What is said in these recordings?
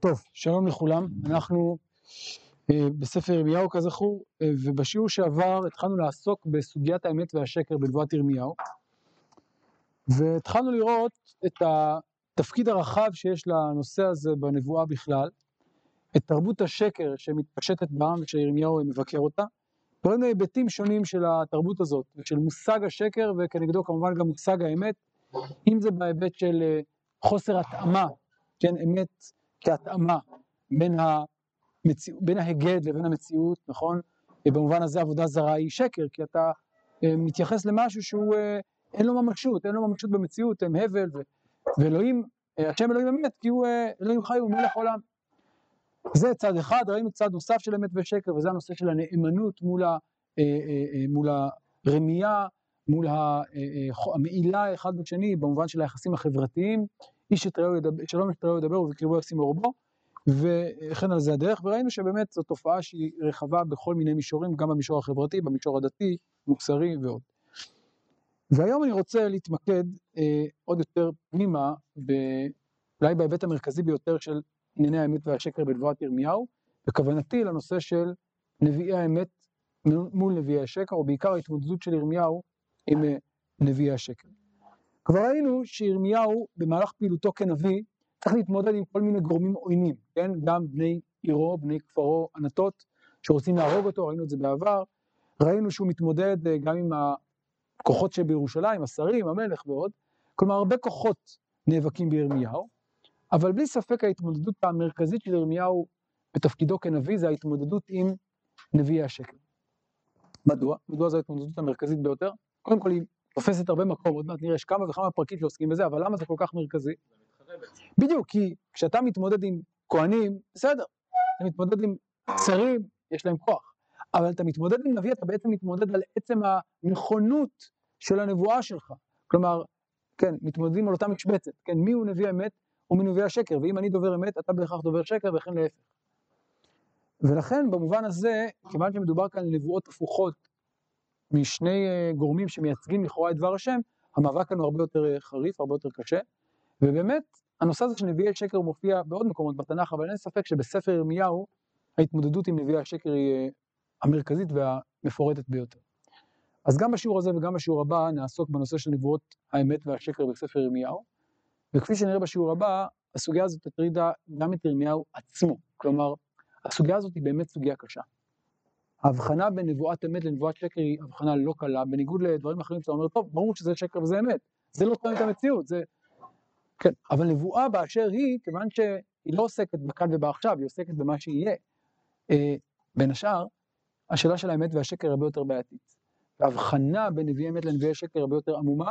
טוב, שלום לכולם, אנחנו בספר ירמיהו כזכור, ובשיעור שעבר התחלנו לעסוק בסוגיית האמת והשקר בנבואת ירמיהו, והתחלנו לראות את התפקיד הרחב שיש לנושא הזה בנבואה בכלל, את תרבות השקר שמתפשטת בעם ושירמיהו מבקר אותה, וראינו היבטים שונים של התרבות הזאת, של מושג השקר וכנגדו כמובן גם מושג האמת, אם זה בהיבט של חוסר התאמה, כן, אמת כהתאמה בין ההיגד לבין המציאות, נכון? במובן הזה עבודה זרה היא שקר, כי אתה מתייחס למשהו שהוא אין לו ממשות במציאות, הם הבל, ואלוהים, השם אלוהים אמת, כי הוא אלוהים חי, הוא מלך עולם. זה צד אחד, ראינו צד נוסף של אמת ושקר, וזה הנושא של הנאמנות מול הרמייה, מול המעילה אחד בשני, במובן של היחסים החברתיים, איש שלום שתראו ידבר ובקרבו ישים אורבו, וכן על זה הדרך, וראינו שבאמת זו תופעה שהיא רחבה בכל מיני מישורים, גם במישור החברתי, במישור הדתי, מוסרי ועוד. והיום אני רוצה להתמקד עוד יותר פנימה, אולי בהיבט המרכזי ביותר של ענייני האמת והשקר בנבואת ירמיהו, וכוונתי לנושא של נביאי האמת מול נביאי השקר, או בעיקר ההתמודדות של ירמיהו עם נביאי השקר. כבר ראינו שירמיהו במהלך פעילותו כנביא צריך להתמודד עם כל מיני גורמים עוינים, כן? גם בני עירו, בני כפרו, ענתות שרוצים להרוג אותו, ראינו את זה בעבר, ראינו שהוא מתמודד גם עם הכוחות שבירושלים, השרים, המלך ועוד, כלומר הרבה כוחות נאבקים בירמיהו, אבל בלי ספק ההתמודדות המרכזית של ירמיהו בתפקידו כנביא זה ההתמודדות עם נביאי השקר. מדוע? מדוע זו ההתמודדות המרכזית ביותר? קודם כל היא תופסת הרבה מקום, עוד מעט נראה, יש כמה וכמה פרקים שעוסקים בזה, אבל למה זה כל כך מרכזי? בדיוק, כי כשאתה מתמודד עם כהנים, בסדר, אתה מתמודד עם שרים, יש להם כוח, אבל אתה מתמודד עם נביא, אתה בעצם מתמודד על עצם הנכונות של הנבואה שלך, כלומר, כן, מתמודדים על אותה משבצת, כן, מי הוא נביא אמת ומי נביא השקר, ואם אני דובר אמת, אתה בהכרח דובר שקר, וכן להפך. ולכן, במובן הזה, כיוון שמדובר כאן על נבואות הפוכות, משני גורמים שמייצגים לכאורה את דבר השם, המאבק כאן הוא הרבה יותר חריף, הרבה יותר קשה, ובאמת הנושא הזה של נביאי השקר מופיע בעוד מקומות בתנ"ך, אבל אין ספק שבספר ירמיהו ההתמודדות עם נביאי השקר היא המרכזית והמפורטת ביותר. אז גם בשיעור הזה וגם בשיעור הבא נעסוק בנושא של נבואות האמת והשקר בספר ירמיהו, וכפי שנראה בשיעור הבא, הסוגיה הזאת תטרידה גם את ירמיהו עצמו, כלומר הסוגיה הזאת היא באמת סוגיה קשה. ההבחנה בין נבואת אמת לנבואת שקר היא הבחנה לא קלה, בניגוד לדברים אחרים שאתה אומר, טוב, ברור שזה שקר וזה אמת, זה לא תואם את המציאות, זה... כן, אבל נבואה באשר היא, כיוון שהיא לא עוסקת בכאן ובעכשיו, היא עוסקת במה שיהיה. בין השאר, השאלה של האמת והשקר הרבה יותר בעייתית. ההבחנה בין נביאי אמת לנביאי שקר הרבה יותר עמומה,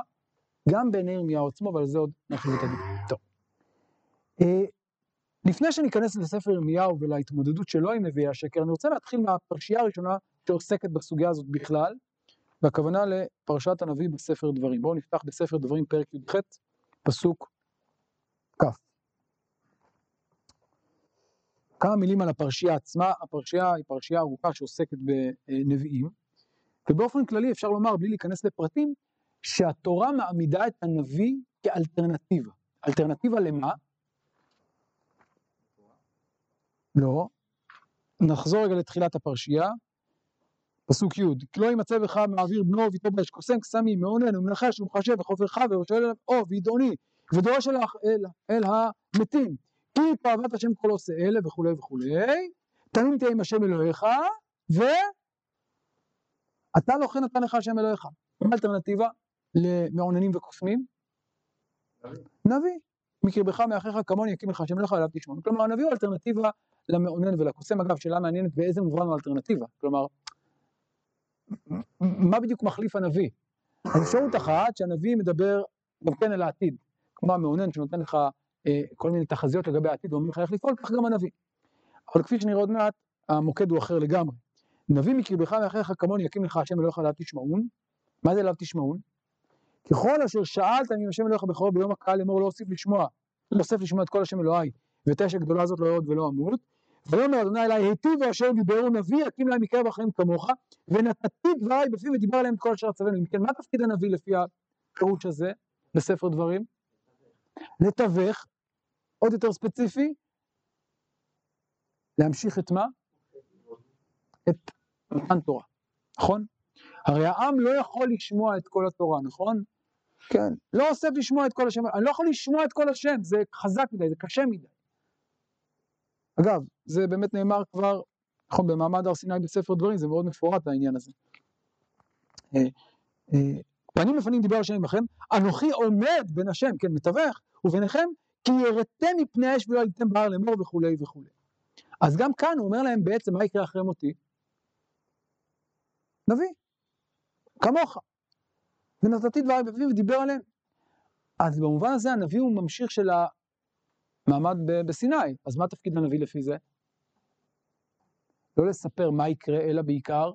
גם בעיני ירמיהו עצמו, אבל זה עוד נחזור את הדין. טוב. לפני שניכנס לספר ירמיהו ולהתמודדות שלו עם נביאי השקר, אני רוצה להתחיל מהפרשייה הראשונה שעוסקת בסוגיה הזאת בכלל, והכוונה לפרשת הנביא בספר דברים. בואו נפתח בספר דברים פרק י"ח, פסוק כ'. כמה מילים על הפרשייה עצמה, הפרשייה היא פרשייה ארוכה שעוסקת בנביאים, ובאופן כללי אפשר לומר, בלי להיכנס לפרטים, שהתורה מעמידה את הנביא כאלטרנטיבה. אלטרנטיבה למה? לא, נחזור רגע לתחילת הפרשייה, פסוק י' כי לא יימצא בך מעביר בנו ואיתו באש קוסם קסמי מעונן ומנחש ומחשב וחופרך ושואל אליו או וידעוני ודורש אל המתים כי תאוות השם כל עושה אלה וכולי וכולי תמים תהיה עם השם אלוהיך ואתה לא כן נתן לך השם אלוהיך. מה אלטרנטיבה למעוננים וקוסמים? נביא. מקרבך מאחיך כמוני יקים לך השם אלוהיך אליו תשמעון. כלומר הנביא הוא אלטרנטיבה למעונן ולקוסם. אגב, שאלה מעניינת באיזה מובן הוא אלטרנטיבה, כלומר מה בדיוק מחליף הנביא? אפשרות אחת שהנביא מדבר גם כן אל העתיד, כמו המעונן שנותן לך כל מיני תחזיות לגבי העתיד ואומר לך איך לפעול, כך גם הנביא. אבל כפי שנראה עוד מעט, המוקד הוא אחר לגמרי. נביא מקרבך מאחיך כמוני יקים לך השם אלוהיך אליו תשמעון. מה זה אליו תשמעון? ככל אשר שאלת עם השם אלוהיך בכורו ביום הקהל אמור לא אוסיף לשמוע, לא אוסיף לשמוע את כל השם אלוהי, ותשע גדולה הזאת לא ירוד ולא אמות. ויאמר אדוני אלי היטיב אשר דיברו נביא יקים להם מקרב אחרים כמוך ונתתי דברי בפיו ודיבר להם כל אשר אצווינו. אם כן, מה תפקיד הנביא לפי הפירוש הזה בספר דברים? לתווך, עוד יותר ספציפי, להמשיך את מה? את מתן תורה, נכון? הרי העם לא יכול לשמוע את כל התורה, נכון? כן. לא אוסף לשמוע את כל השם, אני לא יכול לשמוע את כל השם, זה חזק מדי, זה קשה מדי. אגב, זה באמת נאמר כבר, נכון, במעמד הר סיני בספר דברים, זה מאוד מפורט העניין הזה. פנים לפנים דיבר השם עמכם, אנוכי עומד בין השם, כן, מתווך, וביניכם, כי יראתם מפני האש ולא יגעתם בהר לאמור וכו' וכו'. אז גם כאן הוא אומר להם בעצם, מה יקרה אחרי מותי? נביא, כמוך. ונתתי דברי בפי ודיבר עליהם. אז במובן הזה הנביא הוא ממשיך של המעמד בסיני. אז מה תפקיד הנביא לפי זה? לא לספר מה יקרה, אלא בעיקר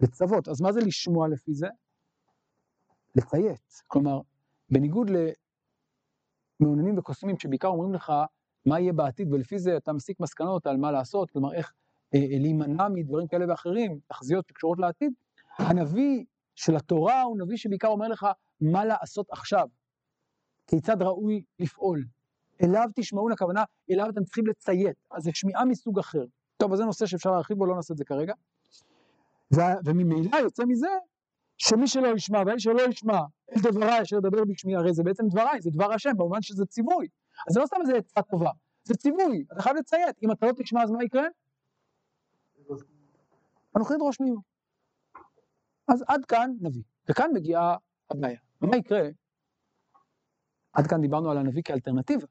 לצוות. אז מה זה לשמוע לפי זה? לציית. כלומר, בניגוד למעוננים וקוסמים שבעיקר אומרים לך מה יהיה בעתיד, ולפי זה אתה מסיק מסקנות על מה לעשות, כלומר איך להימנע מדברים כאלה ואחרים, תחזיות שקשורות לעתיד, הנביא של התורה הוא נביא שבעיקר אומר לך מה לעשות עכשיו, כיצד ראוי לפעול, אליו תשמעו לכוונה, אליו אתם צריכים לציית, אז זה שמיעה מסוג אחר. טוב, אז זה נושא שאפשר להרחיב בו, לא נעשה את זה כרגע. וממילא יוצא מזה שמי שלא ישמע ואל שלא ישמע אל דבריי אשר אדבר בשמי, הרי זה בעצם דבריי, זה דבר השם, במובן שזה ציווי. אז זה לא סתם איזה עצה טובה, זה ציווי, אתה חייב לציית, אם אתה לא תשמע אז מה יקרה? אנוכי אדרוש ממנו. אז עד כאן נביא, וכאן מגיעה הבעיה. מה יקרה? עד כאן דיברנו על הנביא כאלטרנטיבה,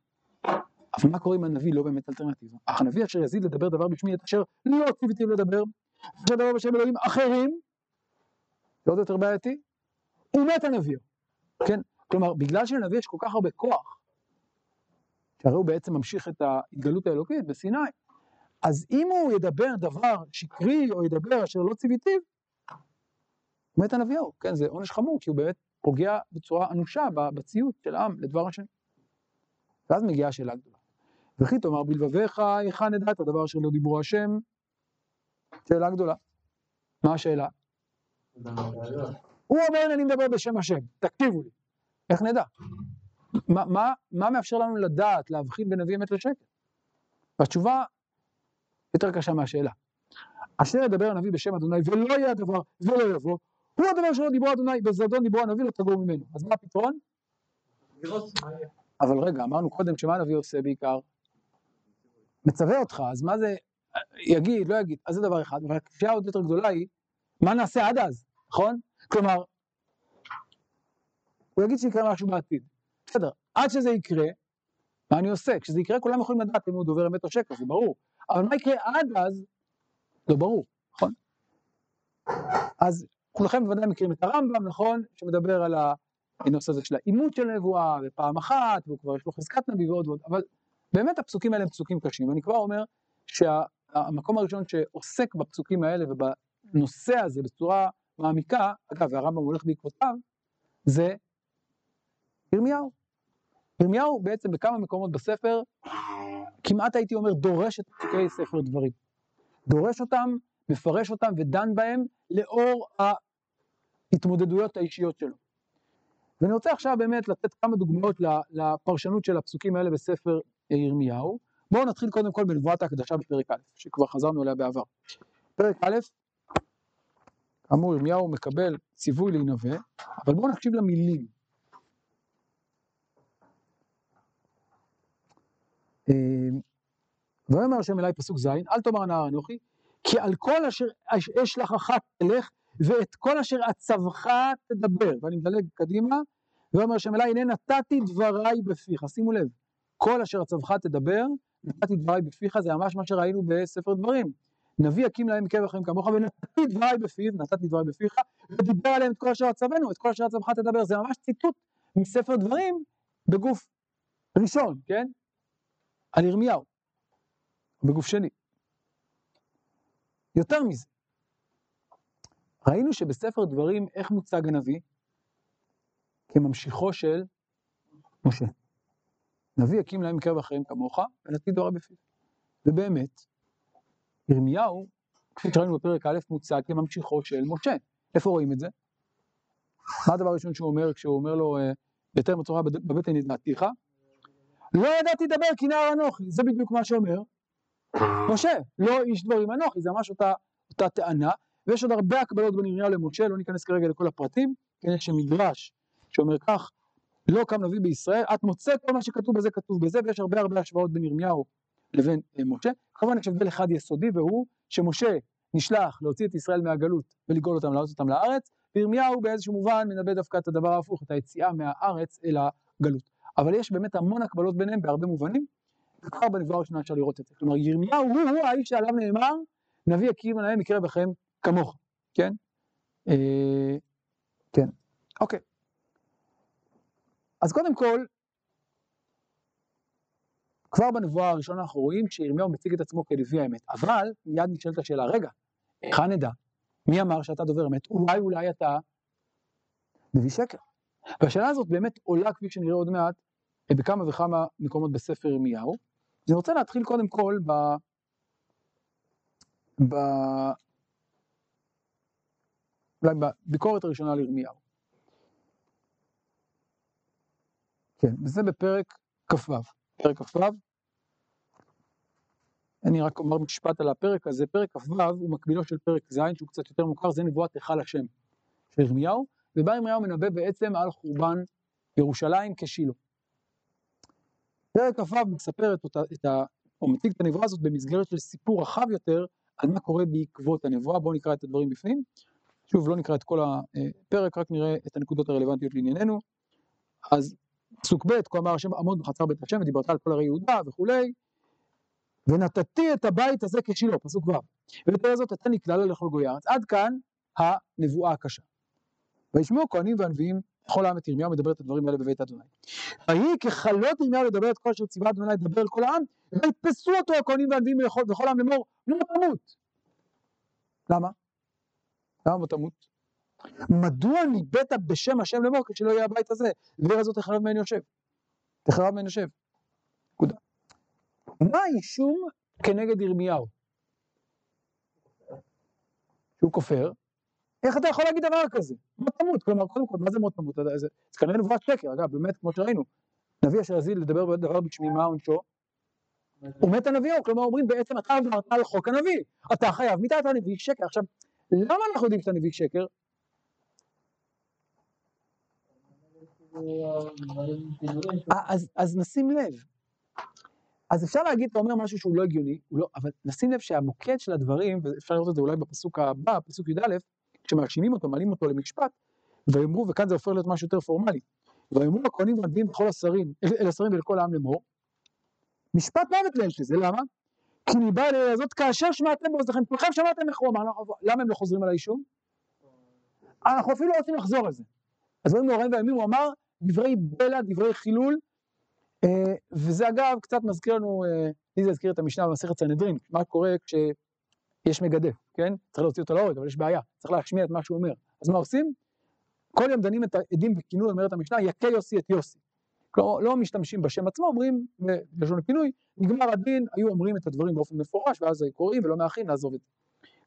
אבל מה קורה אם הנביא לא באמת אלטרנטיבה? אך הנביא אשר יזיד לדבר דבר בשמי את אשר לא ציוויתי לדבר, אשר דבר בשם אלוהים אחרים, זה עוד יותר בעייתי, ומת הנביא. כן? כלומר, בגלל שלנביא יש כל כך הרבה כוח, שהרי הוא בעצם ממשיך את ההתגלות האלוקית בסיני, אז אם הוא ידבר דבר שקרי או ידבר אשר לא ציוויתיו, מת הנביא הוא, כן, זה עונש חמור, כי הוא באמת פוגע בצורה אנושה בציות של העם לדבר השם. ואז מגיעה השאלה גדולה. וכי תאמר בלבביך, היכן נדע את הדבר אשר לא דיברו השם? שאלה גדולה. מה השאלה? הוא אומר, אני מדבר בשם השם, תקשיבו לי. איך נדע? מה מאפשר לנו לדעת, להבחין בנביא אמת לשקר? והתשובה יותר קשה מהשאלה. אשר ידבר הנביא בשם אדוני, ולא יהיה הדבר, ולא יבוא, הוא הדבר שלא דיברו אדוני, בזדון דיברו הנביא, לא תגור ממנו. אז מה הפתרון? אבל רגע, אמרנו קודם שמה הנביא עושה בעיקר? מצווה אותך, אז מה זה יגיד, לא יגיד, אז זה דבר אחד, אבל הקפייה עוד יותר גדולה היא, מה נעשה עד אז, נכון? כלומר, הוא יגיד שיקרה משהו בעתיד. בסדר, עד שזה יקרה, מה אני עושה? כשזה יקרה, כולם יכולים לדעת אם הוא דובר אמת או שקר, זה ברור. אבל מה יקרה עד אז? לא ברור, נכון? אז כולכם בוודאי מכירים את הרמב"ם, נכון? שמדבר על הנושא הזה של האימות של הנבואה, ופעם אחת, והוא כבר יש לו חזקת נביא ועוד ועוד, אבל באמת הפסוקים האלה הם פסוקים קשים, ואני כבר אומר שהמקום הראשון שעוסק בפסוקים האלה ובנושא הזה בצורה מעמיקה, אגב, והרמב"ם הולך בעקבותיו, זה ירמיהו. ירמיהו בעצם בכמה מקומות בספר, כמעט הייתי אומר, דורש את פסוקי ספר דברים. דורש אותם, מפרש אותם ודן בהם לאור ההתמודדויות האישיות שלו. ואני רוצה עכשיו באמת לתת כמה דוגמאות לפרשנות של הפסוקים האלה בספר ירמיהו. בואו נתחיל קודם כל בנבואת ההקדשה בפרק א', שכבר חזרנו אליה בעבר. פרק א', אמור ירמיהו מקבל ציווי להינבא, אבל בואו נקשיב למילים. ויאמר השם אלי פסוק ז', אל תאמר נא אנוכי, כי על כל אשר אשלחך תלך, ואת כל אשר עצבך תדבר. ואני מדלג קדימה, ויאמר השם אלי, הנה נתתי דבריי בפיך. שימו לב, כל אשר עצבך תדבר, נתתי דבריי בפיך, זה ממש מה שראינו בספר דברים. נביא הקים להם מקרב אחרים כמוך, ונתתי דבריי בפיך, נתתי דבריי בפיך, ודיבר עליהם את כל אשר עצבנו, את כל אשר עצבך תדבר. זה ממש ציטוט מספר דברים בגוף ראשון, כן? על ירמיהו. בגוף שני. יותר מזה, ראינו שבספר דברים איך מוצג הנביא? כממשיכו של משה. נביא הקים להם מקרב אחרים כמוך, ונתתי דבריי בפיך. ובאמת, ירמיהו, כפי שראינו בפרק א', מוצג כממשיכו של משה. איפה רואים את זה? מה הדבר הראשון שהוא אומר, כשהוא אומר לו, בטרם הצורה בבטן נדעתיך? לא ידעתי דבר כי נער אנוכי, זה בדיוק מה שאומר. משה, לא איש דברים אנוכי, זה ממש אותה טענה, ויש עוד הרבה הקבלות בין ירמיהו למשה, לא ניכנס כרגע לכל הפרטים, כן, יש מדרש שאומר כך, לא קם נביא בישראל, את מוצא כל מה שכתוב בזה כתוב בזה, ויש הרבה הרבה השוואות בין ירמיהו לבין משה, כמובן יש הבדל אחד יסודי, והוא שמשה נשלח להוציא את ישראל מהגלות ולגאול אותם, להוציא אותם לארץ, וירמיהו באיזשהו מובן מנבא דווקא את הדבר ההפוך, את היציאה מהארץ אל הגלות. אבל יש באמת המון הקבלות ביניהם בהרבה מובנים, וכבר בנבואה הראשונה אפשר לראות את זה. כלומר, ירמיהו הוא האיש שעליו נאמר, נביא הקים עליהם יקרא בכם כמוך, כן? כן, אוקיי. אז קודם כל, כבר בנבואה הראשונה אנחנו רואים שירמיהו מציג את עצמו כלוי האמת, אבל מיד נשאלת השאלה, רגע, איך נדע? מי אמר שאתה דובר אמת? אולי אתה נביא שקר. והשאלה הזאת באמת עולה כפי שנראה עוד מעט, בכמה וכמה מקומות בספר ירמיהו. אני רוצה להתחיל קודם כל אולי בביקורת הראשונה על ירמיהו. כן, וזה בפרק כ"ו. פרק כ"ו, אני רק אומר משפט על הפרק הזה, פרק כ"ו הוא מקבילו של פרק ז' שהוא קצת יותר מוכר, זה נבואת היכל השם של ירמיהו, ובה ירמיהו מנבא בעצם על חורבן ירושלים כשילו. פרק כ"ו מספר או מציג את הנבואה הזאת במסגרת של סיפור רחב יותר על מה קורה בעקבות הנבואה, בואו נקרא את הדברים בפנים, שוב לא נקרא את כל הפרק, רק נראה את הנקודות הרלוונטיות לענייננו. אז פסוק ב', כה אמר השם עמוד בחצר בית השם ודיברת על כל ערי יהודה וכולי, ונתתי את הבית הזה כשילו, פסוק ו', ואת העיר זאת אתה נקלע לה לכל גויי הארץ. עד כאן הנבואה הקשה. וישמעו הכהנים והנביאים כל העם את ירמיהו מדבר את הדברים האלה בבית אדוני. ויהי ככלות ירמיהו לדבר את כל אשר ציווה אדוני לדבר אל כל העם, ויתפסו אותו הכהנים והנביאים וכל העם לאמור, לא תמות. למה? למה לא תמות? מדוע ניבאת בשם השם לאמור כשלא יהיה הבית הזה? והעיר הזאת תחרב מעין יושב. תחרב מעין יושב. נקודה. מה האישום כנגד ירמיהו? שהוא כופר. איך אתה יכול להגיד דבר כזה? מות תמות, כלומר, קודם כל, מה זה מות תמות? זה כנראה נבואת שקר, אגב, באמת, כמו שראינו, נביא אשר הזיל לדבר דבר בשמי מה עונשו, ומת הנביאו, כלומר, אומרים, בעצם אתה עברת על חוק הנביא, אתה חייב מיתה, אתה נביא שקר. עכשיו, למה אנחנו יודעים שאתה נביא שקר? אז נשים לב, אז אפשר להגיד, אתה אומר משהו שהוא לא הגיוני, אבל נשים לב שהמוקד של הדברים, ואפשר לראות את זה אולי בפסוק הבא, פסוק י"א, כשמאשימים אותו, מעלים אותו למשפט, ואמרו, וכאן זה הופך להיות משהו יותר פורמלי, ואמרו הכהנים והנביאים וכל השרים, אל השרים ולכל העם לאמור, משפט מוות לאיש הזה, למה? כי ניבא אל העיר הזאת, כאשר שמעתם באוזניכם, כולכם שמעתם איך הוא אמר, למה הם לא חוזרים על האישום? אנחנו אפילו לא רוצים לחזור על זה. אז אומרים לו, והימים הוא אמר, דברי בלע, דברי חילול, וזה אגב, קצת מזכיר לנו, לי זה הזכיר את המשנה במסכת סנהדרין, מה קורה יש מגדף, כן? צריך להוציא אותו להורג, אבל יש בעיה, צריך להשמיע את מה שהוא אומר. אז מה עושים? כל יום דנים את העדים בכינוי, אומרת המשנה, יקה יוסי את יוסי. כלומר, לא משתמשים בשם עצמו, אומרים, בלשון הכינוי, נגמר הדין, היו אומרים את הדברים באופן מפורש, ואז זה קוראים ולא מאחרים לעזוב את זה.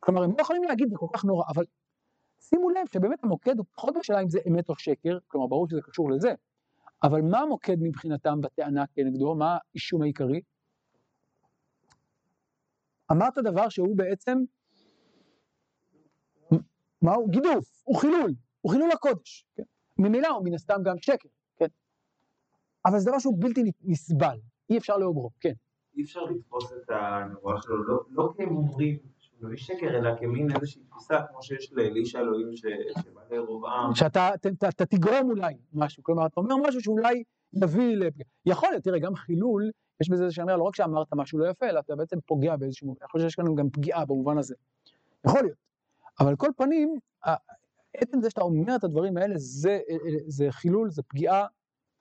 כלומר, הם לא יכולים להגיד, זה כל כך נורא, אבל שימו לב שבאמת המוקד הוא פחות בשאלה אם זה אמת או שקר, כלומר, ברור שזה קשור לזה. אבל מה המוקד מבחינתם בטענה כנגדו? מה האישום העיקרי? אמרת דבר שהוא בעצם, מה הוא? גידוף, הוא חילול הקודש, כן? ממילא הוא מן הסתם גם שקר, כן? אבל זה דבר שהוא בלתי נסבל, אי אפשר להוגרו, כן? אי אפשר לתפוס את הנבואה שלו, לא כמורים שהוא נביא שקר, אלא כמין איזושהי תפיסה, כמו שיש לאלישע אלוהים שבא לרובעם. שאתה תגרום אולי משהו, כלומר, אתה אומר משהו שאולי נביא לפגע. יכול להיות, תראה, גם חילול, יש בזה שאומר, לא רק שאמרת משהו לא יפה, אלא אתה בעצם פוגע באיזשהו מובן. אני חושב שיש כאן גם פגיעה במובן הזה. יכול להיות. אבל כל פנים, עצם זה שאתה אומר את הדברים האלה, זה חילול, זה פגיעה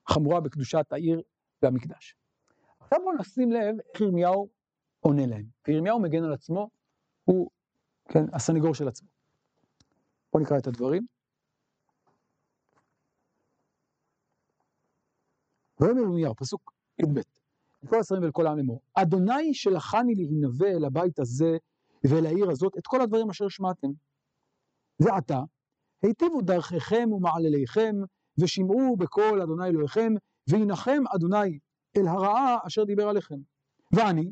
חמורה בקדושת העיר והמקדש. עכשיו בואו נשים לב איך ירמיהו עונה להם. ירמיהו מגן על עצמו, הוא כן, הסניגור של עצמו. בואו נקרא את הדברים. ויאמר ירמיהו, פסוק י"ב. לכל השרים ולכל העם אמור, אדוני שלחני להינבא אל הבית הזה ואל העיר הזאת את כל הדברים אשר שמעתם. ועתה, היטיבו דרכיכם ומעלליכם, ושמעו בקול אדוני אלוהיכם, וינחם אדוני אל הרעה אשר דיבר עליכם. ואני,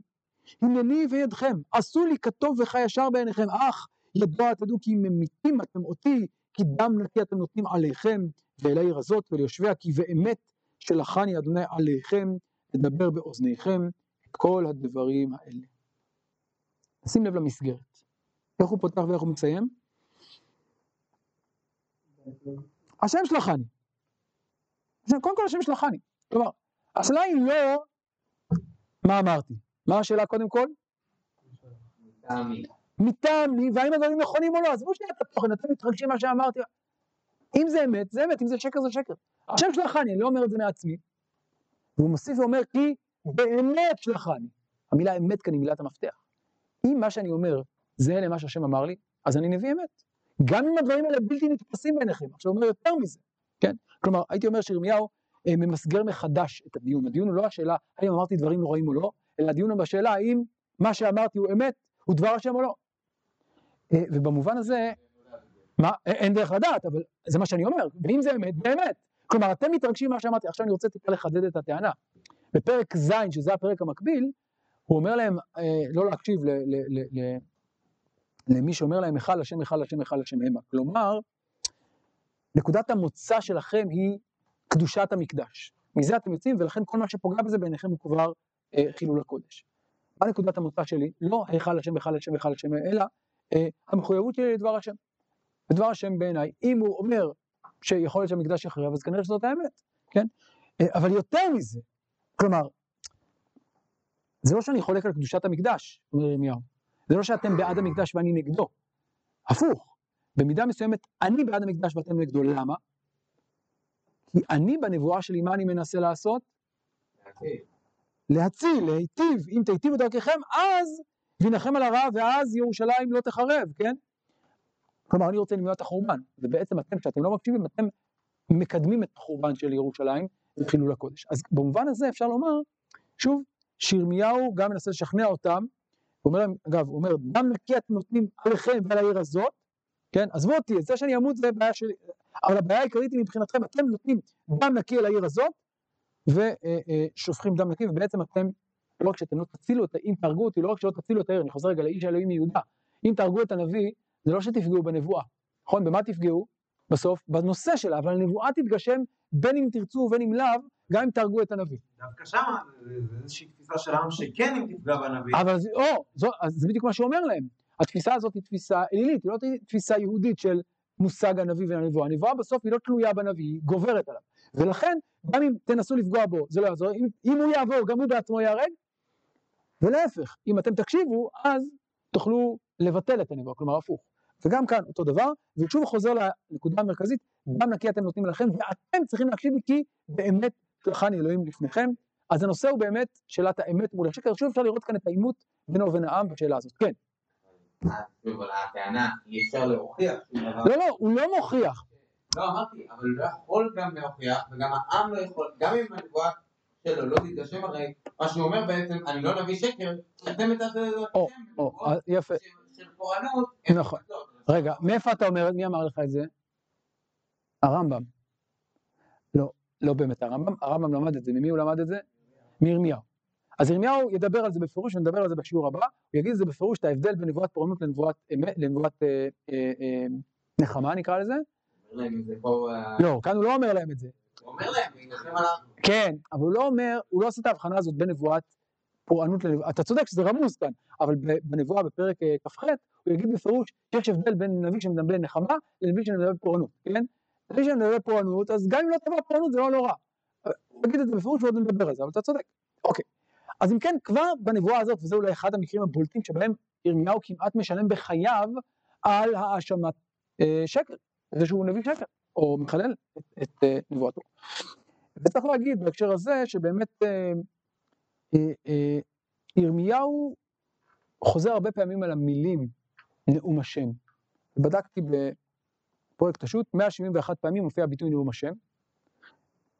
הנני וידכם, עשו לי כתוב וחי ישר בעיניכם, אך ידוע תדעו כי אם ממיתים אתם אותי, כי דם נקי אתם נותנים עליכם, ואל העיר הזאת וליושביה, כי באמת שלחני אדוני עליכם, לדבר באוזניכם את כל הדברים האלה. שים לב למסגרת. איך הוא פותח ואיך הוא מסיים? השם שלחני. קודם כל השם שלחני. כלומר, השאלה היא לא מה אמרתי. מה השאלה קודם כל? מטעמי, והאם הדברים נכונים או לא. אז בואו שנייה את התוכן, אתם מתרגשים מה שאמרתי. אם זה אמת, זה אמת, אם זה שקר, זה שקר. השם שלחני, אני לא אומר את זה מעצמי. והוא מוסיף ואומר, כי באמת שלחני. המילה אמת כאן היא מילת המפתח. אם מה שאני אומר זהה למה שהשם אמר לי, אז אני נביא אמת. גם אם הדברים האלה בלתי נתפסים בעיניכם, עכשיו הוא אומר יותר מזה, כן? כלומר, הייתי אומר שירמיהו ממסגר מחדש את הדיון. הדיון הוא לא השאלה האם אמרתי דברים נוראים או לא, אלא הדיון הוא בשאלה האם מה שאמרתי הוא אמת, הוא דבר השם או לא. ובמובן הזה, אין דרך לדעת, אבל זה מה שאני אומר, ואם זה אמת, באמת. כלומר, אתם מתרגשים מה שאמרתי, עכשיו אני רוצה טיפה לחדד את הטענה. בפרק ז', שזה הפרק המקביל, הוא אומר להם, לא להקשיב למי שאומר להם, החל השם, החל השם, החל השם המה. כלומר, נקודת המוצא שלכם היא קדושת המקדש. מזה אתם יוצאים, ולכן כל מה שפוגע בזה בעיניכם הוא כבר חילול הקודש. מה נקודת המוצא שלי? לא החל השם, החל השם, החל השם, אלא המחויבות שלי לדבר השם. לדבר השם בעיניי, אם הוא אומר שיכול להיות שהמקדש יחריב, אז כנראה שזאת האמת, כן? אבל יותר מזה, כלומר, זה לא שאני חולק על קדושת המקדש, אומר ירמיהו. זה לא שאתם בעד המקדש ואני נגדו. הפוך. במידה מסוימת, אני בעד המקדש ואתם נגדו. למה? כי אני בנבואה שלי, מה אני מנסה לעשות? להציל, להיטיב. אם תיטיבו דרככם, אז וינחם על הרע, ואז ירושלים לא תחרב, כן? כלומר, אני רוצה למנוע את החורבן. ובעצם אתם, כשאתם לא מקשיבים, אתם מקדמים את החורבן של ירושלים וחילול הקודש. אז במובן הזה אפשר לומר, שוב, שירמיהו גם מנסה לשכנע אותם, ואומר להם, אגב, הוא אומר, דם נקי אתם נותנים עליכם ועל העיר הזאת, כן, עזבו אותי, את זה שאני אמות זה בעיה שלי, אבל הבעיה העיקרית היא מבחינתכם, אתם נותנים דם נקי על העיר הזאת, ושופכים דם נקי, ובעצם אתם, לא רק שאתם לא תצילו אותה, אם תהרגו אותי, לא רק שלא תצילו את העיר, אני חוזר רגע לאיש האלוהים מיהודה, אם תהרגו את הנביא, זה לא שתפגעו בנבואה, נכון, במה תפגעו? בסוף, בנושא שלה, אבל הנבואה תתגשם בין אם תרצו ובין אם לאו, גם אם תהרגו את הנביא. דווקא שם, זה איזושהי תפיסה שלנו שכן אם תפגע בנביא. אבל זה בדיוק מה שאומר להם. התפיסה הזאת היא תפיסה אלילית, היא לא תפיסה יהודית של מושג הנביא והנבואה. הנבואה בסוף היא לא תלויה בנביא, היא גוברת עליו. ולכן, גם אם תנסו לפגוע בו, זה לא יעזור. אם הוא יעבור, גם הוא בעצמו יהרג. ולהפך, אם אתם תקשיבו, אז תוכלו לבטל את הנבואה, כלומר הפוך. וגם כאן אותו דבר, ושוב חוזר לנקודה המרכזית, דם נקי אתם נותנים לכם, ואתם צריכים להקשיב כי באמת שלחני אלוהים לפניכם. אז הנושא הוא באמת שאלת האמת מול השקר, שוב אפשר לראות כאן את האימות בינו ובין העם בשאלה הזאת, כן. אבל הטענה, אי אפשר להוכיח. לא, לא, הוא לא מוכיח. לא, אמרתי, אבל הוא לא יכול גם להוכיח, וגם העם לא יכול, גם אם הנבואה שלו לא תתגשם הרי, מה שהוא אומר בעצם, אני לא נביא שקר, אתם יפה. של פורענות. נכון. רגע, מאיפה אתה אומר? מי אמר לך את זה? הרמב"ם. לא, לא באמת הרמב"ם. הרמב"ם למד את זה. ממי הוא למד את זה? מירמיהו. אז ירמיהו ידבר על זה בפירוש, ונדבר על זה בשיעור הבא. הוא יגיד את זה בפירוש, את ההבדל בין נבואת פורענות לנבואת נחמה, נקרא לזה. לא, כאן הוא לא אומר להם את זה. הוא אומר להם, נחמה. כן, אבל הוא לא אומר, הוא לא עושה את ההבחנה הזאת בין נבואת פורענות לנבואה, אתה צודק שזה רמוז כאן, אבל בנבואה בפרק כ"ח, הוא יגיד בפירוש שיש הבדל בין נביא שמדבר נחמה לנביא שמדבר פורענות, כן? נביא שמדבר פורענות, אז גם אם לא תבוא פורענות זה לא נורא. הוא יגיד את זה בפירוש ועוד נדבר על זה, אבל אתה צודק. אוקיי, אז אם כן, כבר בנבואה הזאת, וזה אולי אחד המקרים הבולטים שבהם ירמיהו כמעט משלם בחייו על האשמת שקר, זה שהוא נביא שקר, או מחלל את נבואתו. וצריך להגיד בהקשר הזה שבאמת ירמיהו חוזר הרבה פעמים על המילים נאום השם. בדקתי בפרויקט השו"ת, 171 פעמים מופיע ביטוי נאום השם.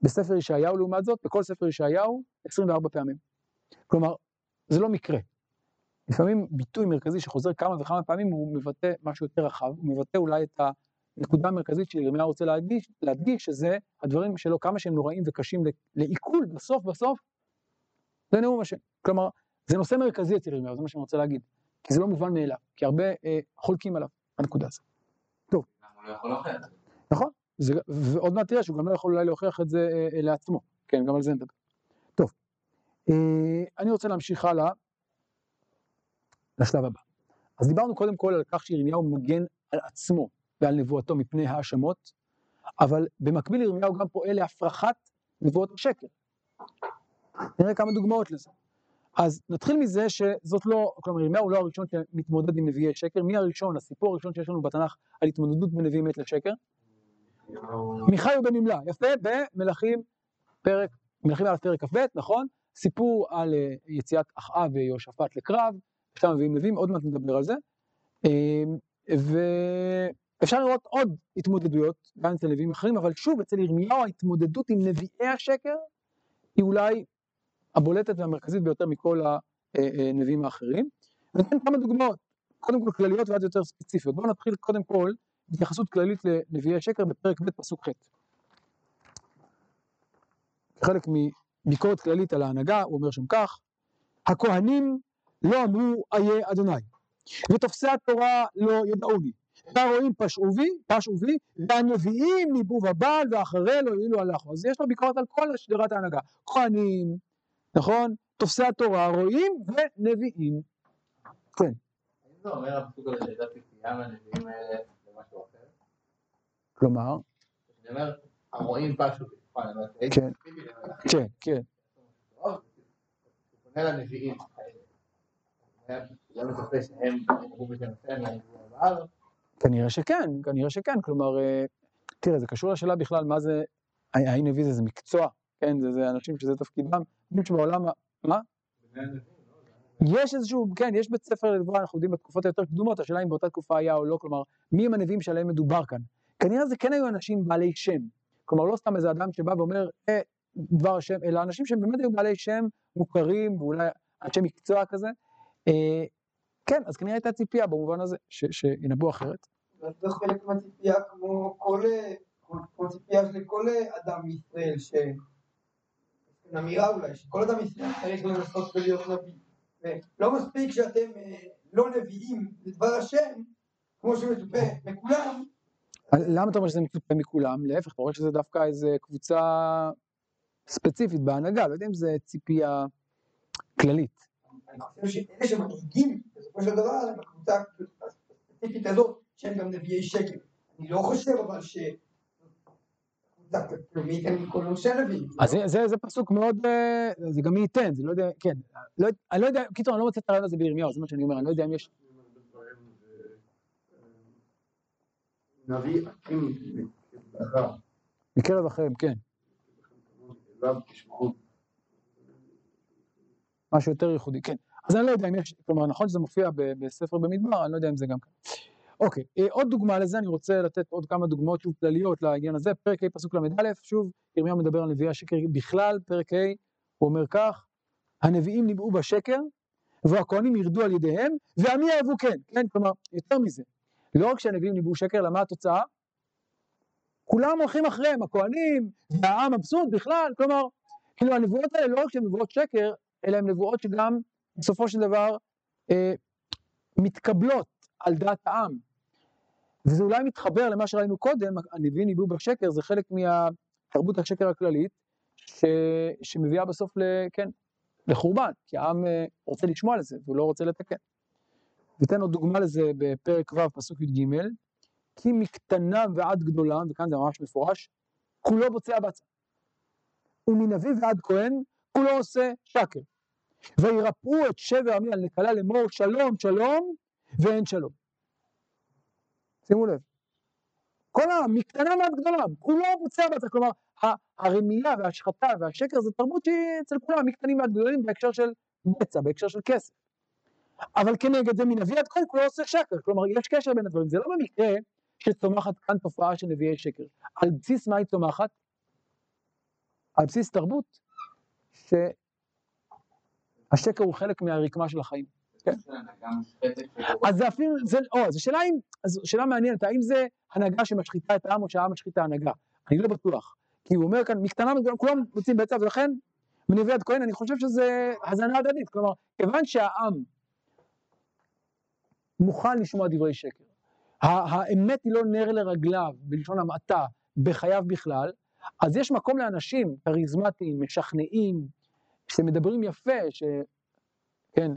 בספר ישעיהו לעומת זאת, בכל ספר ישעיהו 24 פעמים. כלומר, זה לא מקרה. לפעמים ביטוי מרכזי שחוזר כמה וכמה פעמים הוא מבטא משהו יותר רחב, הוא מבטא אולי את הנקודה המרכזית שירמיהו רוצה להדגיש, שזה הדברים שלו כמה שהם נוראים וקשים לעיכול בסוף בסוף, זה נאום השם. כלומר, זה נושא מרכזי אצל ירמיהו, זה מה שאני רוצה להגיד, כי זה לא מובן מאליו, כי הרבה חולקים עליו, הנקודה הזאת. טוב. הוא לא יכול להוכיח. נכון, ועוד מעט תראה שהוא גם לא יכול אולי להוכיח את זה לעצמו, כן, גם על זה נדבר. טוב, אני רוצה להמשיך הלאה, לשלב הבא. אז דיברנו קודם כל על כך שירמיהו מגן על עצמו ועל נבואתו מפני האשמות, אבל במקביל ירמיהו גם פועל להפרחת נבואות השקר. נראה כמה דוגמאות לזה. אז נתחיל מזה שזאת לא, כלומר ירמיהו לא הראשון שמתמודד עם נביאי שקר. מי הראשון? הסיפור הראשון שיש לנו בתנ"ך על התמודדות בנביא מת לשקר? מיכאי בן ימלה, יפה, במלכים א' פרק כ"ב, נכון? סיפור על יציאת אחאב ויהושפט לקרב, שם מביאים נביאים, עוד מעט נדבר על זה. ואפשר לראות עוד התמודדויות, גם אצל נביאים אחרים, אבל שוב אצל ירמיהו ההתמודדות עם נביאי השקר היא אולי הבולטת והמרכזית ביותר מכל הנביאים האחרים. ונתן כמה דוגמאות, קודם כל כלליות ועד יותר ספציפיות. בואו נתחיל קודם כל התייחסות כללית לנביאי השקר בפרק ב' פסוק ח'. חלק מביקורת כללית על ההנהגה, הוא אומר שם כך, הכהנים לא אמרו איה אדוני, ותופסי התורה לא ידעוני, והרועים פשעו בי, והנביאים ניבאו בבעל, ואחרי לא יעילו הלכו. אז יש לו ביקורת על כל שדרת ההנהגה, כהנים, נכון? תופסי התורה, רועים ונביאים. כן. האם זה אומר הפסוק על ירידת ציפייה והנביאים האלה למשהו אחר? כלומר? זה אומר, הרועים פשעו בי. כן, כן, כן. הוא פונה לנביאים. לא מצפה שהם נראו בשנותיהם לנביאו הבאר? כנראה שכן. כלומר, תראה, זה קשור לשאלה בכלל מה זה, האם נביא זה מקצוע? כן, זה אנשים שזה תפקידם. יודעים שבעולם, מה? יש איזשהו, כן, יש בית ספר לדבר, אנחנו יודעים בתקופות היותר קדומות, השאלה אם באותה תקופה היה או לא, כלומר, מי הם הנביאים שעליהם מדובר כאן? כנראה זה כן היו אנשים בעלי שם, כלומר, לא סתם איזה אדם שבא ואומר, דבר השם, אלא אנשים שהם באמת היו בעלי שם מוכרים, ואולי אנשי מקצוע כזה, כן, אז כנראה הייתה ציפייה במובן הזה, שינבאו אחרת. זה חלק מהציפייה כמו ציפייה של כל אדם מישראל ש... אמירה אולי, שכל אדם ישראל צריך לנסות ולהיות נביא. לא מספיק שאתם לא נביאים לדבר השם, כמו שמצופה מכולם. למה אתה אומר שזה מצופה מכולם? להפך, אתה רואה שזה דווקא איזו קבוצה ספציפית בהנהגה, לא יודע אם זה ציפייה כללית. אני חושב שאלה שמנהיגים, בסופו של דבר, הם הקבוצה הספציפית הזאת, שהם גם נביאי שקר. אני לא חושב אבל ש... אז זה פסוק מאוד, זה גם מי ייתן, זה לא יודע, כן, אני לא יודע, קיצור אני לא מוצא את הרעיון הזה בירמיהו, זה מה שאני אומר, אני לא יודע אם יש... נביא אקים מקרב אחריהם, כן. משהו יותר ייחודי, כן. אז אני לא יודע אם יש, כלומר נכון שזה מופיע בספר במדבר, אני לא יודע אם זה גם כאן. אוקיי, עוד דוגמה לזה, אני רוצה לתת עוד כמה דוגמאות שוב כלליות לעניין הזה, פרק ה' פסוק ל"א, שוב, ירמיהו מדבר על נביאי השקר בכלל, פרק ה', הוא אומר כך, הנביאים ניבאו בשקר, והכהנים ירדו על ידיהם, ועמי יאהבו כן, כן, כלומר, יותר מזה, לא רק שהנביאים ניבאו שקר, למה התוצאה? כולם הולכים אחריהם, הכהנים, והעם מבסוט בכלל, כלומר, כאילו הנבואות האלה לא רק שהן נבואות שקר, אלא הן נבואות שגם בסופו של דבר מתקבלות על דעת העם, וזה אולי מתחבר למה שראינו קודם, הנביאים ניבאו בשקר, זה חלק מהתרבות השקר הכללית, שמביאה בסוף לחורבן, כי העם רוצה לשמוע לזה, והוא לא רוצה לתקן. ותן עוד דוגמה לזה בפרק ו' פסוק י"ג, כי מקטנה ועד גדולה, וכאן זה ממש מפורש, כולו בוצע בצע. ומנביא ועד כהן, כולו עושה שקר. וירפאו את שבע עמי על נקלה לאמור, שלום, שלום, ואין שלום. שימו לב. כל המקטנה מעט גדולה, כולו בוצע בצע, כלומר, הרמייה והשחטה והשקר זה תרבות שהיא אצל כולם, מקטנים מעט גדולים בהקשר של בצע, בהקשר של כסף. אבל כנגד זה מנביא עד כהן כולו עושה שקר, כלומר, יש קשר בין הדברים. זה לא במקרה שצומחת כאן תופעה של נביאי שקר. על בסיס מה היא צומחת? על בסיס תרבות שהשקר הוא חלק מהרקמה של החיים. אז זו שאלה מעניינת, האם זה הנהגה שמשחיתה את העם או שהעם משחיתה הנהגה? אני לא בטוח, כי הוא אומר כאן, מקטנה, כולם רוצים בעצם, ולכן בנביאת כהן, אני חושב שזה הזנה הדדית, כלומר, כיוון שהעם מוכן לשמוע דברי שקר, האמת היא לא נר לרגליו, בלשון המעטה, בחייו בכלל, אז יש מקום לאנשים כריזמטיים, משכנעים, שמדברים יפה, שכן,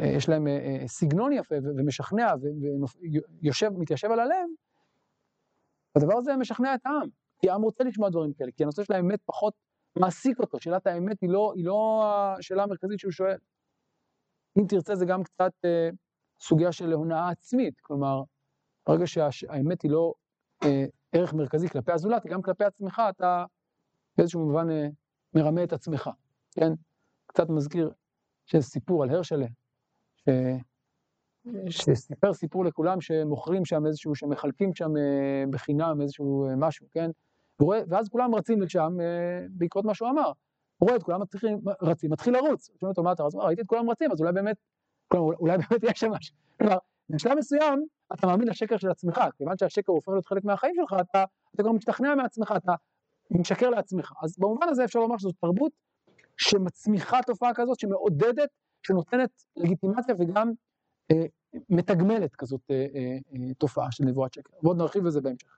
יש להם סגנון יפה ומשכנע ומתיישב על הלב, הדבר הזה משכנע את העם, כי העם רוצה לשמוע דברים כאלה, כי הנושא של האמת פחות מעסיק אותו, שאלת האמת היא לא השאלה המרכזית שהוא שואל. אם תרצה זה גם קצת סוגיה של הונאה עצמית, כלומר, ברגע שהאמת היא לא ערך מרכזי כלפי הזולת, גם כלפי עצמך, אתה באיזשהו מובן מרמה את עצמך, כן? קצת מזכיר שיש סיפור על הרשלה, שסיפר סיפור לכולם שמוכרים שם איזשהו, שמחלקים שם בחינם איזשהו משהו, כן? ואז כולם רצים לשם בעקבות מה שהוא אמר. הוא רואה את כולם רצים, מתחיל לרוץ. שומע אותו מה אתה רץ, ראיתי את כולם רצים, אז אולי באמת יש שם משהו. כלומר, בשלב מסוים, אתה מאמין לשקר של עצמך, כיוון שהשקר הופך להיות חלק מהחיים שלך, אתה גם משתכנע מעצמך, אתה משקר לעצמך. אז במובן הזה אפשר לומר שזו תרבות שמצמיחה תופעה כזאת, שמעודדת, שנותנת לגיטימציה וגם מתגמלת כזאת תופעה של נבואת שקר. ועוד נרחיב לזה בהמשך.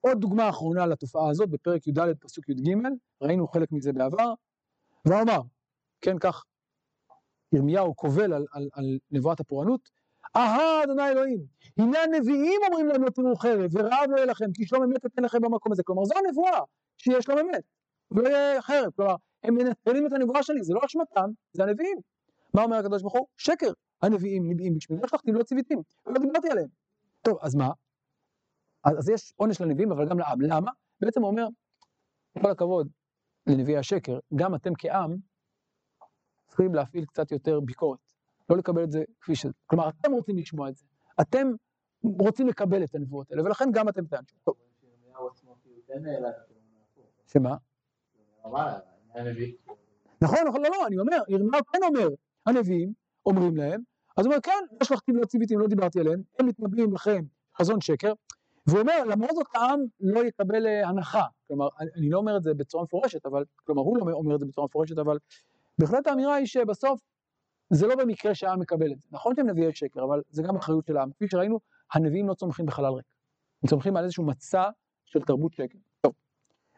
עוד דוגמה אחרונה לתופעה הזאת, בפרק י"ד פסוק י"ג, ראינו חלק מזה בעבר, ואמר, כן, כך ירמיהו קובל על נבואת הפורענות, אהה, אדוני אלוהים, הנה הנביאים אומרים להם לא תראו חרב, ורעב לא יהיה לכם, כי שלום אמת אתן לכם במקום הזה, כלומר זו הנבואה, שיהיה שלום אמת, ולא יהיה חרב, כלומר, הם מנטרלים את הנבואה שלי, זה לא אשמתם, זה הנביאים. מה אומר הקדוש ברוך הוא? שקר, הנביאים נביאים בשביל, לא שלחתי, לא ציוויתי, לא דיברתי עליהם. טוב, אז מה? אז יש עונש לנביאים, אבל גם לעם. למה? בעצם הוא אומר, כל הכבוד לנביאי השקר, גם אתם כעם צריכים להפעיל קצת יותר ביקורת. לא לקבל את זה כפי שזה. כלומר, אתם רוצים לשמוע את זה. אתם רוצים לקבל את הנבואות האלה, ולכן גם אתם תענשו. טוב. שמה? נכון, לא, אני אומר, ירמיהו כן אומר, הנביאים אומרים להם, אז הוא אומר, כן, לא שלחתי, לא ציוויתי, לא דיברתי עליהם, הם מתנבאים לכם חזון שקר, והוא אומר, למרות זאת העם לא יקבל הנחה, כלומר, אני לא אומר את זה בצורה מפורשת, אבל, כלומר, הוא לא אומר את זה בצורה מפורשת, אבל בהחלט האמירה היא שבסוף זה לא במקרה שהעם מקבל את זה. נכון שהם נביאי שקר, אבל זה גם אחריות של העם. כפי שראינו, הנביאים לא צומחים בחלל ריק. הם צומחים על איזשהו מצע של תרבות שקר. טוב.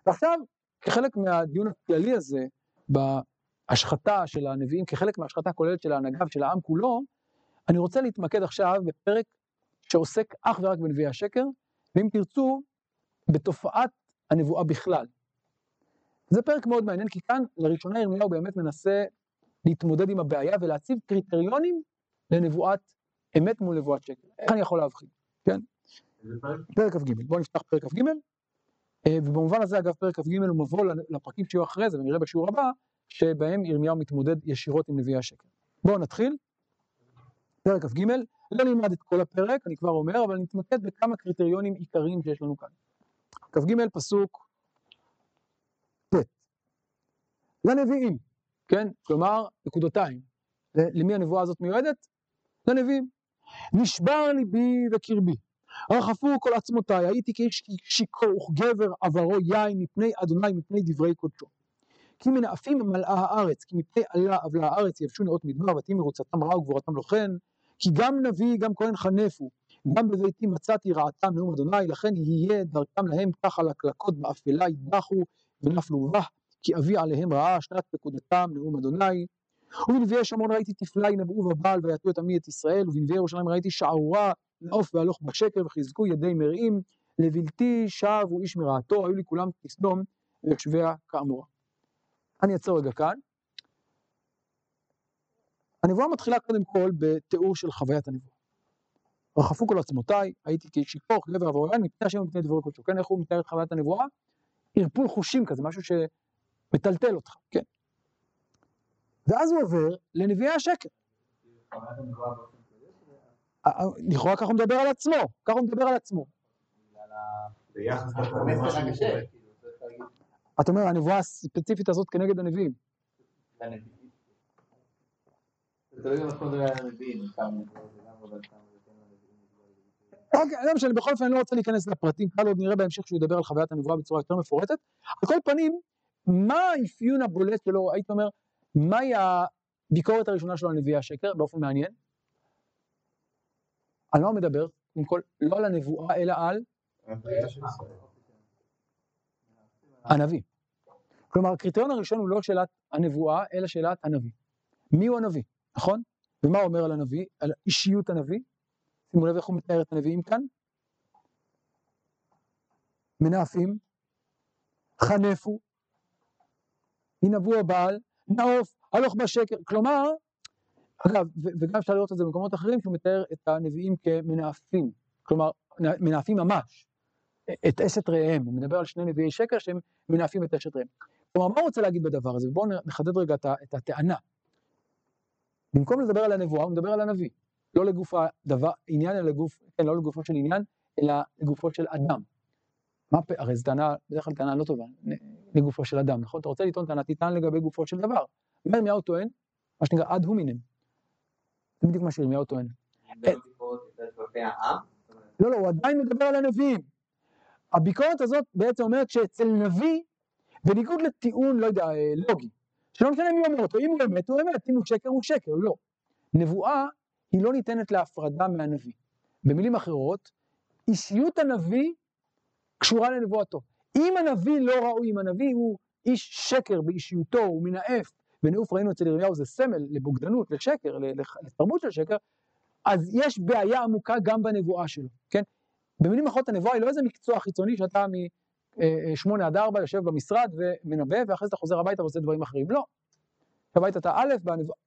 ועכשיו, כחלק מהדיון הכללי הזה, בהשחתה של הנביאים, כחלק מההשחתה הכוללת של ההנהגה ושל העם כולו, אני רוצה להתמקד עכשיו בפרק שעוסק אך ורק בנביאי השקר, ואם תרצו, בתופעת הנבואה בכלל. זה פרק מאוד מעניין, כי כאן לראשונה ירמיהו באמת מנסה להתמודד עם הבעיה ולהציב קריטריונים לנבואת אמת מול נבואת שקר. איך אני יכול להבחין? כן? פרק כ"ג. בואו נפתח פרק כ"ג. ובמובן הזה, אגב, פרק כ"ג הוא מבוא לפרקים שיהיו אחרי זה, ונראה בשיעור הבא, שבהם ירמיהו מתמודד ישירות עם נביאי השקר. בואו נתחיל. פרק כ"ג. לא נלמד את כל הפרק, אני כבר אומר, אבל נתמקד בכמה קריטריונים עיקריים שיש לנו כאן. כ"ג פסוק ט' לנביאים, כן? כלומר, נקודותיים. למי הנבואה הזאת מיועדת? לנביאים. נשבר ליבי וקרבי, רחפו כל עצמותיי, הייתי כאיש שיכור וכגבר עברו יין מפני אדוני מפני דברי קודשו. כי מנאפים מלאה הארץ, כי מפני עלה עבלה הארץ יבשו נאות מדבר, ותהי מרוצתם רעה וגבורתם לוחן. כי גם נביא, גם כהן חנפו, גם בביתי מצאתי רעתם נאום אדוני, לכן יהיה דרכם להם ככה לקלקות באפלה ידחו ונפלו בה, כי אבי עליהם רעה שנת פקודתם נאום אדוני. ובנביאי שמרון ראיתי תפלה ינבאו ובעל ויתו את עמי את ישראל, ובנביאי ירושלים ראיתי שערורה לעוף והלוך בשקר וחיזקו ידי מרעים, לבלתי שב הוא איש מרעתו, היו לי כולם כסדום ויושביה כאמור. אני אעצור רגע כאן. הנבואה מתחילה קודם כל בתיאור של חוויית הנבואה. רחפו כל עצמותיי, הייתי כשיכור, גבר עברו יין, מפני השם ומפני דברי קודשו. כן, איך הוא מתאר את חוויית הנבואה? ערפול חושים כזה, משהו שמטלטל אותך, כן. ואז הוא עובר לנביאי השקר. לכאורה ככה הוא מדבר על עצמו, ככה הוא מדבר על עצמו. אתה אומר, הנבואה הספציפית הזאת כנגד הנביאים. אוקיי, אני חושב, בכל אופן אני לא רוצה להיכנס לפרטים, כאן עוד נראה בהמשך שהוא ידבר על חוויית הנבואה בצורה יותר מפורטת. על כל פנים, מה האפיון הבולט שלו, היית אומר, מהי הביקורת הראשונה שלו על נביאי השקר, באופן מעניין? על מה הוא מדבר? לא על הנבואה, אלא על הנביא. כלומר, הקריטריון הראשון הוא לא שאלת הנבואה, אלא שאלת הנביא. מי הוא הנביא, נכון? ומה הוא אומר על הנביא, על אישיות הנביא? שימו לב איך הוא מתאר את הנביאים כאן. מנאפים, חנפו, ינבאו הבעל, נעוף, הלוך בשקר. כלומר, אגב, וגם אפשר לראות את זה במקומות אחרים, שהוא מתאר את הנביאים כמנאפים. כלומר, מנאפים ממש. את אשת ראיהם, הוא מדבר על שני נביאי שקר שהם מנאפים את אשת ראיהם. כלומר, מה הוא רוצה להגיד בדבר הזה? בואו נחדד רגע את הטענה. במקום לדבר על הנבואה, הוא מדבר על הנביא. לא לגוף העניין, אלא לגוף, כן, לא לגופו של עניין, אלא לגופו של אדם. מה פה? הרי זו טענה, בדרך כלל טענה לא טובה, לגופו של אדם, נכון? אתה רוצה לטעון טענה, תטען לגבי גופו של דבר. מה ירמיהו טוען? מה שנקרא, עד הומינם. זה בדיוק מה שירמיהו טוען. לא, הוא עדיין מדבר על הנביאים. הביקורת הזאת בעצם אומרת שאצל נביא, בניגוד לטיעון, לא יודע, לוגי, שלא משנה מי אומר אותו, אם הוא אמת, הוא אמת, אם הוא שקר, הוא שקר, לא. נבואה היא לא ניתנת להפרדה מהנביא. במילים אחרות, אישיות הנביא קשורה לנבואתו. אם הנביא לא ראוי, אם הנביא הוא איש שקר באישיותו, הוא מנאף, ונעוף ראינו אצל ירמיהו זה סמל לבוגדנות, לשקר, לתרבות של שקר, אז יש בעיה עמוקה גם בנבואה שלו, כן? במילים אחרות הנבואה היא לא איזה מקצוע חיצוני שאתה מ8-4 יושב במשרד ומנבא, ואחרי זה אתה חוזר הביתה ועושה דברים אחרים. לא. הביתה אתה א',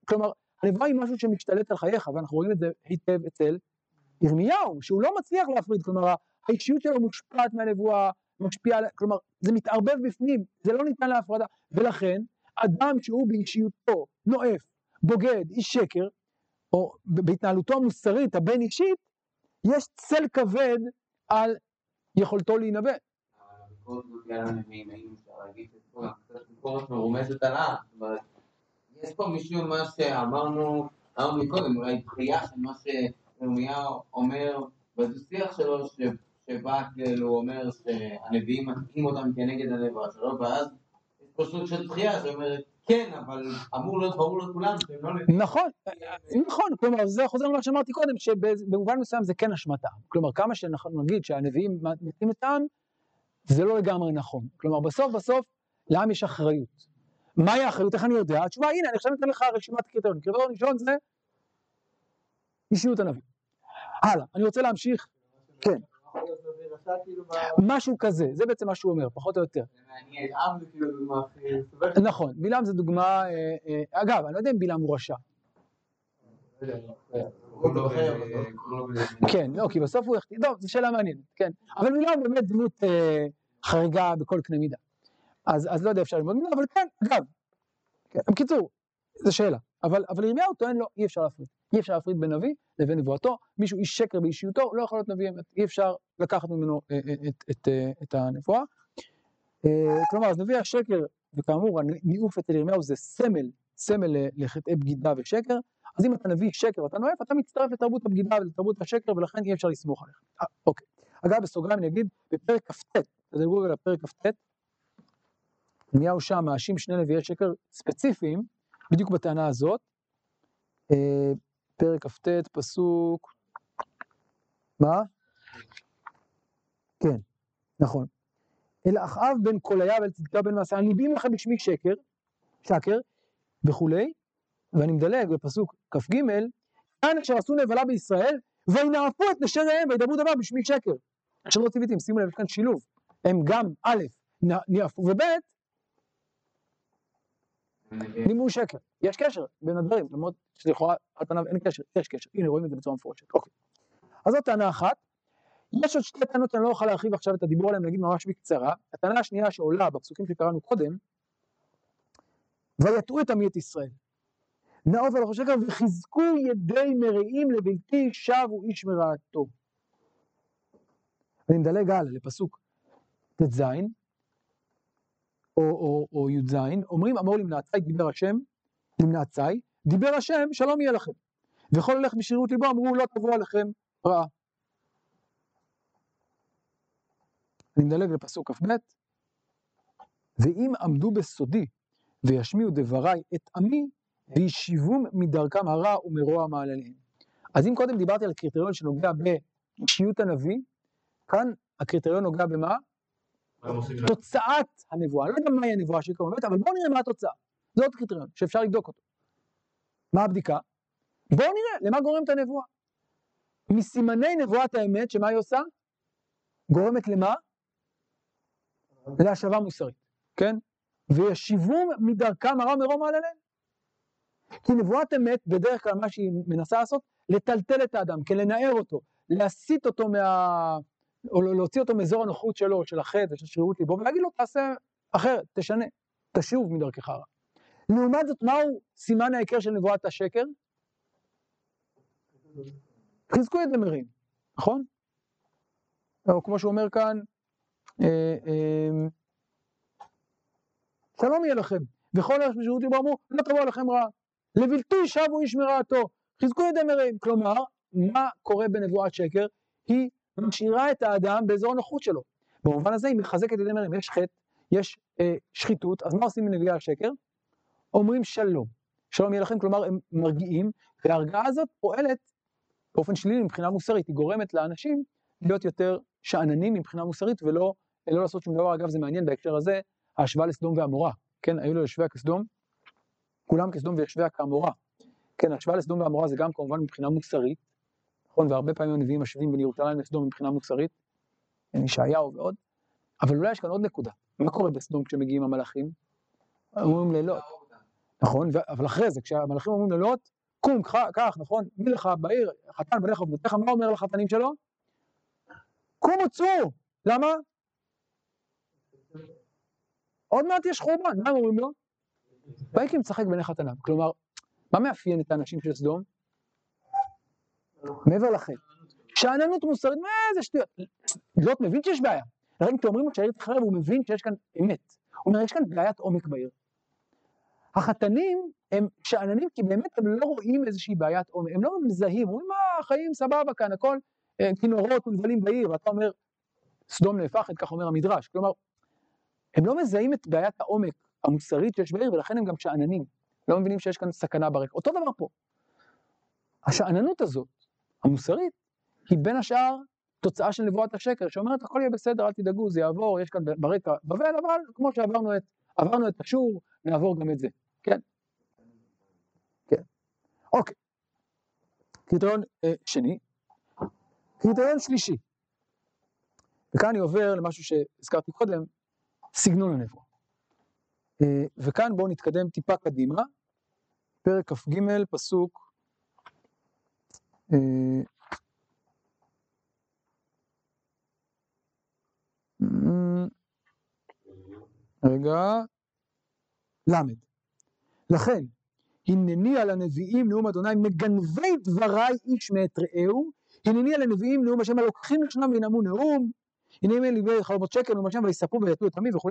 כלומר, הנבואה היא משהו שמשתלט על חייך, ואנחנו רואים את זה היטב אצל ירמיהו, שהוא לא מצליח להפריד, כלומר, האישיות שלו מושפעת מהנבואה, משפיעה, כלומר, זה מתערבב בפנים, זה לא ניתן להפרדה, ולכן, אדם שהוא באישיותו, נואף, בוגד, איש שקר, או בהתנהלותו המוסרית, הבין אישית, יש צל כבד על יכולתו להינבא. הביקורת מופיעה לנביאים, האם אפשר להגיד את כל הביקורת מרומזת על העם, יש פה משום מה שאמרנו, אמרנו מקודם, אולי דחייה של מה שירמיהו אומר בדו-שיח שלו, שבא כאילו הוא אומר שהנביאים מתקים אותם כנגד הנבואה שלו, ואז יש פה סוג של דחייה שאומרת, כן, אבל אמור להיות ברור לכולם, שהם לא נביאים. נכון, נכון, כלומר, זה חוזר למה שאמרתי קודם, שבמובן מסוים זה כן אשמתם. כלומר, כמה שאנחנו נגיד שהנביאים מתקים את העם, זה לא לגמרי נכון. כלומר, בסוף, לעם יש אחריות. מהי האחריות? איך אני יודע? התשובה, הנה, אני עכשיו נתן לך רשימת קריטריון. קריטריון ראשון זה אישיות הנביא. הלאה, אני רוצה להמשיך. כן. משהו כזה, זה בעצם מה שהוא אומר, פחות או יותר. נכון, בלעם זה דוגמה, אגב, אני לא יודע אם בלעם הוא רשע. כן, לא, כי בסוף הוא יחתיד, טוב, זו שאלה מעניינת, כן. אבל בלעם באמת דמות חריגה בכל קנה מידה. אז לא יודע אפשר ללמוד מילה, אבל כן, אגב, בקיצור, זו שאלה, אבל ירמיהו טוען לו, אי אפשר להפריד, אי אפשר להפריד בין נביא לבין נבואתו, מישהו איש שקר באישיותו, לא יכול להיות נביא, אי אפשר לקחת ממנו את הנבואה, כלומר, אז נביא השקר, וכאמור, הניאוף אצל ירמיהו זה סמל לחטאי בגידה ושקר, אז אם אתה נביא שקר ואתה נואף, אתה מצטרף לתרבות הבגידה ולתרבות השקר, ולכן אי אפשר לסמוך עליך. אוקיי, אגב, בסוגריים נגיד, בפרק כ"ט, תדלגו על הפרק כ"ט, ירמיהו שם מאשים שני נביאי שקר ספציפיים, בדיוק בטענה הזאת, פרק כ"ט, פסוק, מה? כן, נכון. אל אחאב בן קוליה ואל צדקיה בן מעשה, הניבאים לך בשמי שקר, וכולי, ואני מדלג בפסוק כ"ג, כאן אשר עשו נבלה בישראל, וינאפו את נשי רעיהם וידברו דבר בשמי שקר. עכשיו לא ציוויתם, שימו לב, יש כאן שילוב, הם גם א', ניאפו וב', ניבאו שקר, יש קשר בין הדברים, למרות שלכאורה על פניו אין קשר, יש קשר, הנה רואים את זה בצורה מפורשת, אוקיי. אז זאת טענה אחת, יש עוד שתי טענות, אני לא אוכל להרחיב עכשיו את הדיבור עליהם, נגיד ממש בקצרה, הטענה השנייה שעולה בפסוקים שקראנו קודם, ויתעו את עמי את ישראל, נעוף הלוך שקר וחיזקו ידי מרעים לבלתי שבו איש מרעתו. אני מדלג הלאה לפסוק ט"ז, או י"ז, אומרים אמור למנעצי דיבר השם, למנעצי, דיבר השם, שלום יהיה לכם. וכל הלך בשרירות ליבו, אמרו לא תבוא עליכם רעה. אני מדלג לפסוק כ"ב, ואם עמדו בסודי וישמיעו דבריי את עמי, וישיבו מדרכם הרע ומרוע מעלליהם. אז אם קודם דיברתי על הקריטריון שנוגע באישיות הנביא, כאן הקריטריון נוגע במה? תוצאת הנבואה. אני לא יודע מהי הנבואה שהיא קורבנת, אבל בואו נראה מה התוצאה. זה עוד קריטריון שאפשר לבדוק אותו. מה הבדיקה? בואו נראה למה גורמת הנבואה. מסימני נבואת האמת, שמה היא עושה? גורמת למה? להשבה מוסרית, כן? וישיבום מדרכם הרע ומרוע מעלליהם. כי נבואת אמת, בדרך כלל מה שהיא מנסה לעשות, לטלטל את האדם, כלנער אותו, להסיט אותו או להוציא אותו מאזור הנוחות שלו, של החטא, של שרירות ליבו, ולהגיד לו, תעשה אחרת, תשנה, תשוב מדרכך הרע. לעומת זאת, מהו סימן העיקר של נבואת השקר? חזקו את דמרים, נכון? או כמו שהוא אומר כאן, שלום יהיה לכם, וכל אשר בשרירות ליבו אמרו, לא תבוא לכם רע. לבלתי שבו איש מרעתו, חזקו את דמרים. כלומר, מה קורה בנבואת שקר? היא משאירה את האדם באזור הנוחות שלו. במובן הזה היא מחזקת את דמרים. יש חטא, יש שחיתות, אז מה עושים בנבואת השקר? אומרים שלום. שלום יהיה לכם, כלומר, הם מרגיעים, וההרגעה הזאת פועלת באופן שלילי מבחינה מוסרית. היא גורמת לאנשים להיות יותר שאננים מבחינה מוסרית, ולא לעשות שום דבר. אגב, זה מעניין בהקשר הזה, ההשוואה לסדום ועמורה. כן, היו לו יושבי הכסדום, כולם כסדום ויושביה כאמורה. כן, ההשוואה לסדום ועמורה זה גם כמובן מבחינה מוסרית, נכון, והרבה פעמים הנביאים משווים בין ירושלים לסדום מבחינה מוסרית, ישעיהו ועוד, אבל אולי יש כאן עוד נקודה. מה קורה בסדום כשמגיעים המלאכים? אומרים ללוט, נכון, אבל אחרי זה, כשהמלאכים אומרים ללוט, קום, כך, נכון, מי לך בעיר, חתן בניך ובנותיך, מה אומר לחתנים שלו? קומו צאו, למה? עוד מעט יש חורבן, מה אומרים לו? ויקי מצחק בעיני חתניו. כלומר, מה מאפיין את האנשים של סדום? מעבר לכם. שאננות מוסרית, מה זה שטויות? לוט מבין שיש בעיה. הרי אם אתם אומרים לו שהעיר תחרב, הוא מבין שיש כאן אמת. הוא אומר, יש כאן בעיית עומק בעיר. החתנים הם שאננים, כי באמת הם לא רואים איזושהי בעיית עומק, הם לא מזהים, אומרים, מה, חיים סבבה כאן, הכל, כינורות ונבלים בעיר, ואתה אומר, סדום נהפכת, כך אומר המדרש. כלומר, הם לא מזהים את בעיית העומק המוסרית שיש בעיר, ולכן הם גם שאננים. לא מבינים שיש כאן סכנה ברקע. אותו דבר פה. השאננות הזאת, המוסרית, היא בין השאר תוצאה של נבואת השקר, שאומרת, הכל יהיה בסדר, אל תדאגו, זה יעבור, יש כאן ברקע בבל, אבל כמו שעברנו את אשור, נעבור גם את זה. כן? כן. אוקיי. קריטריון שני. קריטריון שלישי. וכאן אני עובר למשהו שהזכרתי קודם, סגנון הנבואה. וכאן בואו נתקדם טיפה קדימה, פרק כ"ג פסוק, למד. לכן, הנני על הנביאים נאום אדוני מגנבי דבריי איש מאת רעהו, הנני על הנביאים נאום השם הלוקחים לשנם וינאמו נאום, הנה אם אין ליבי חלומות שקר, ומשם ויספרו ויתלו את עמי וכו'.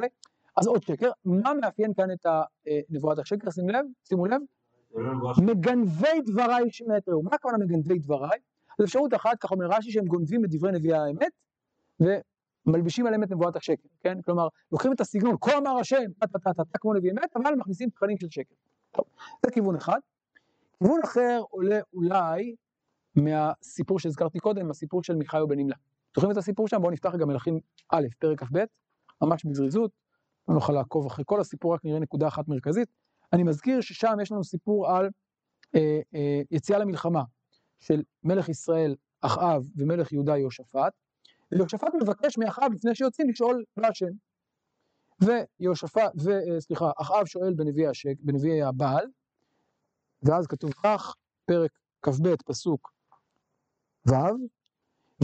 אז עוד שקר, מה מאפיין כאן את נבואת השקר? שימו לב, מגנבי דבריי שמעת רעהו. מה הכוונה מגנבי דבריי? אז אפשרות אחת, כך אומר רש"י, שהם גונבים את דברי נביאי האמת, ומלבישים עליהם את נבואת השקר, כן? כלומר, לוקחים את הסגנון, כה אמר השם, אתה כמו נביא אמת, אבל מכניסים תכנים של שקר. טוב, זה כיוון אחד. כיוון אחר עולה אולי מהסיפור שהזכרתי קודם, הסיפור של מיכאי בן ימלה. זוכרים את הסיפור שם? בואו נפתח גם מלכים א', פרק כ"ב, ממש בזריזות, לא נוכל לעקוב אחרי כל הסיפור, רק נראה נקודה אחת מרכזית. אני מזכיר ששם יש לנו סיפור על יציאה למלחמה של מלך ישראל אחאב ומלך יהודה יהושפט, ויהושפט מבקש מאחאב לפני שיוצאים לשאול בהשם, אחאב שואל בנביאי הבעל, ואז כתוב כך, פרק כ"ב, פסוק ו',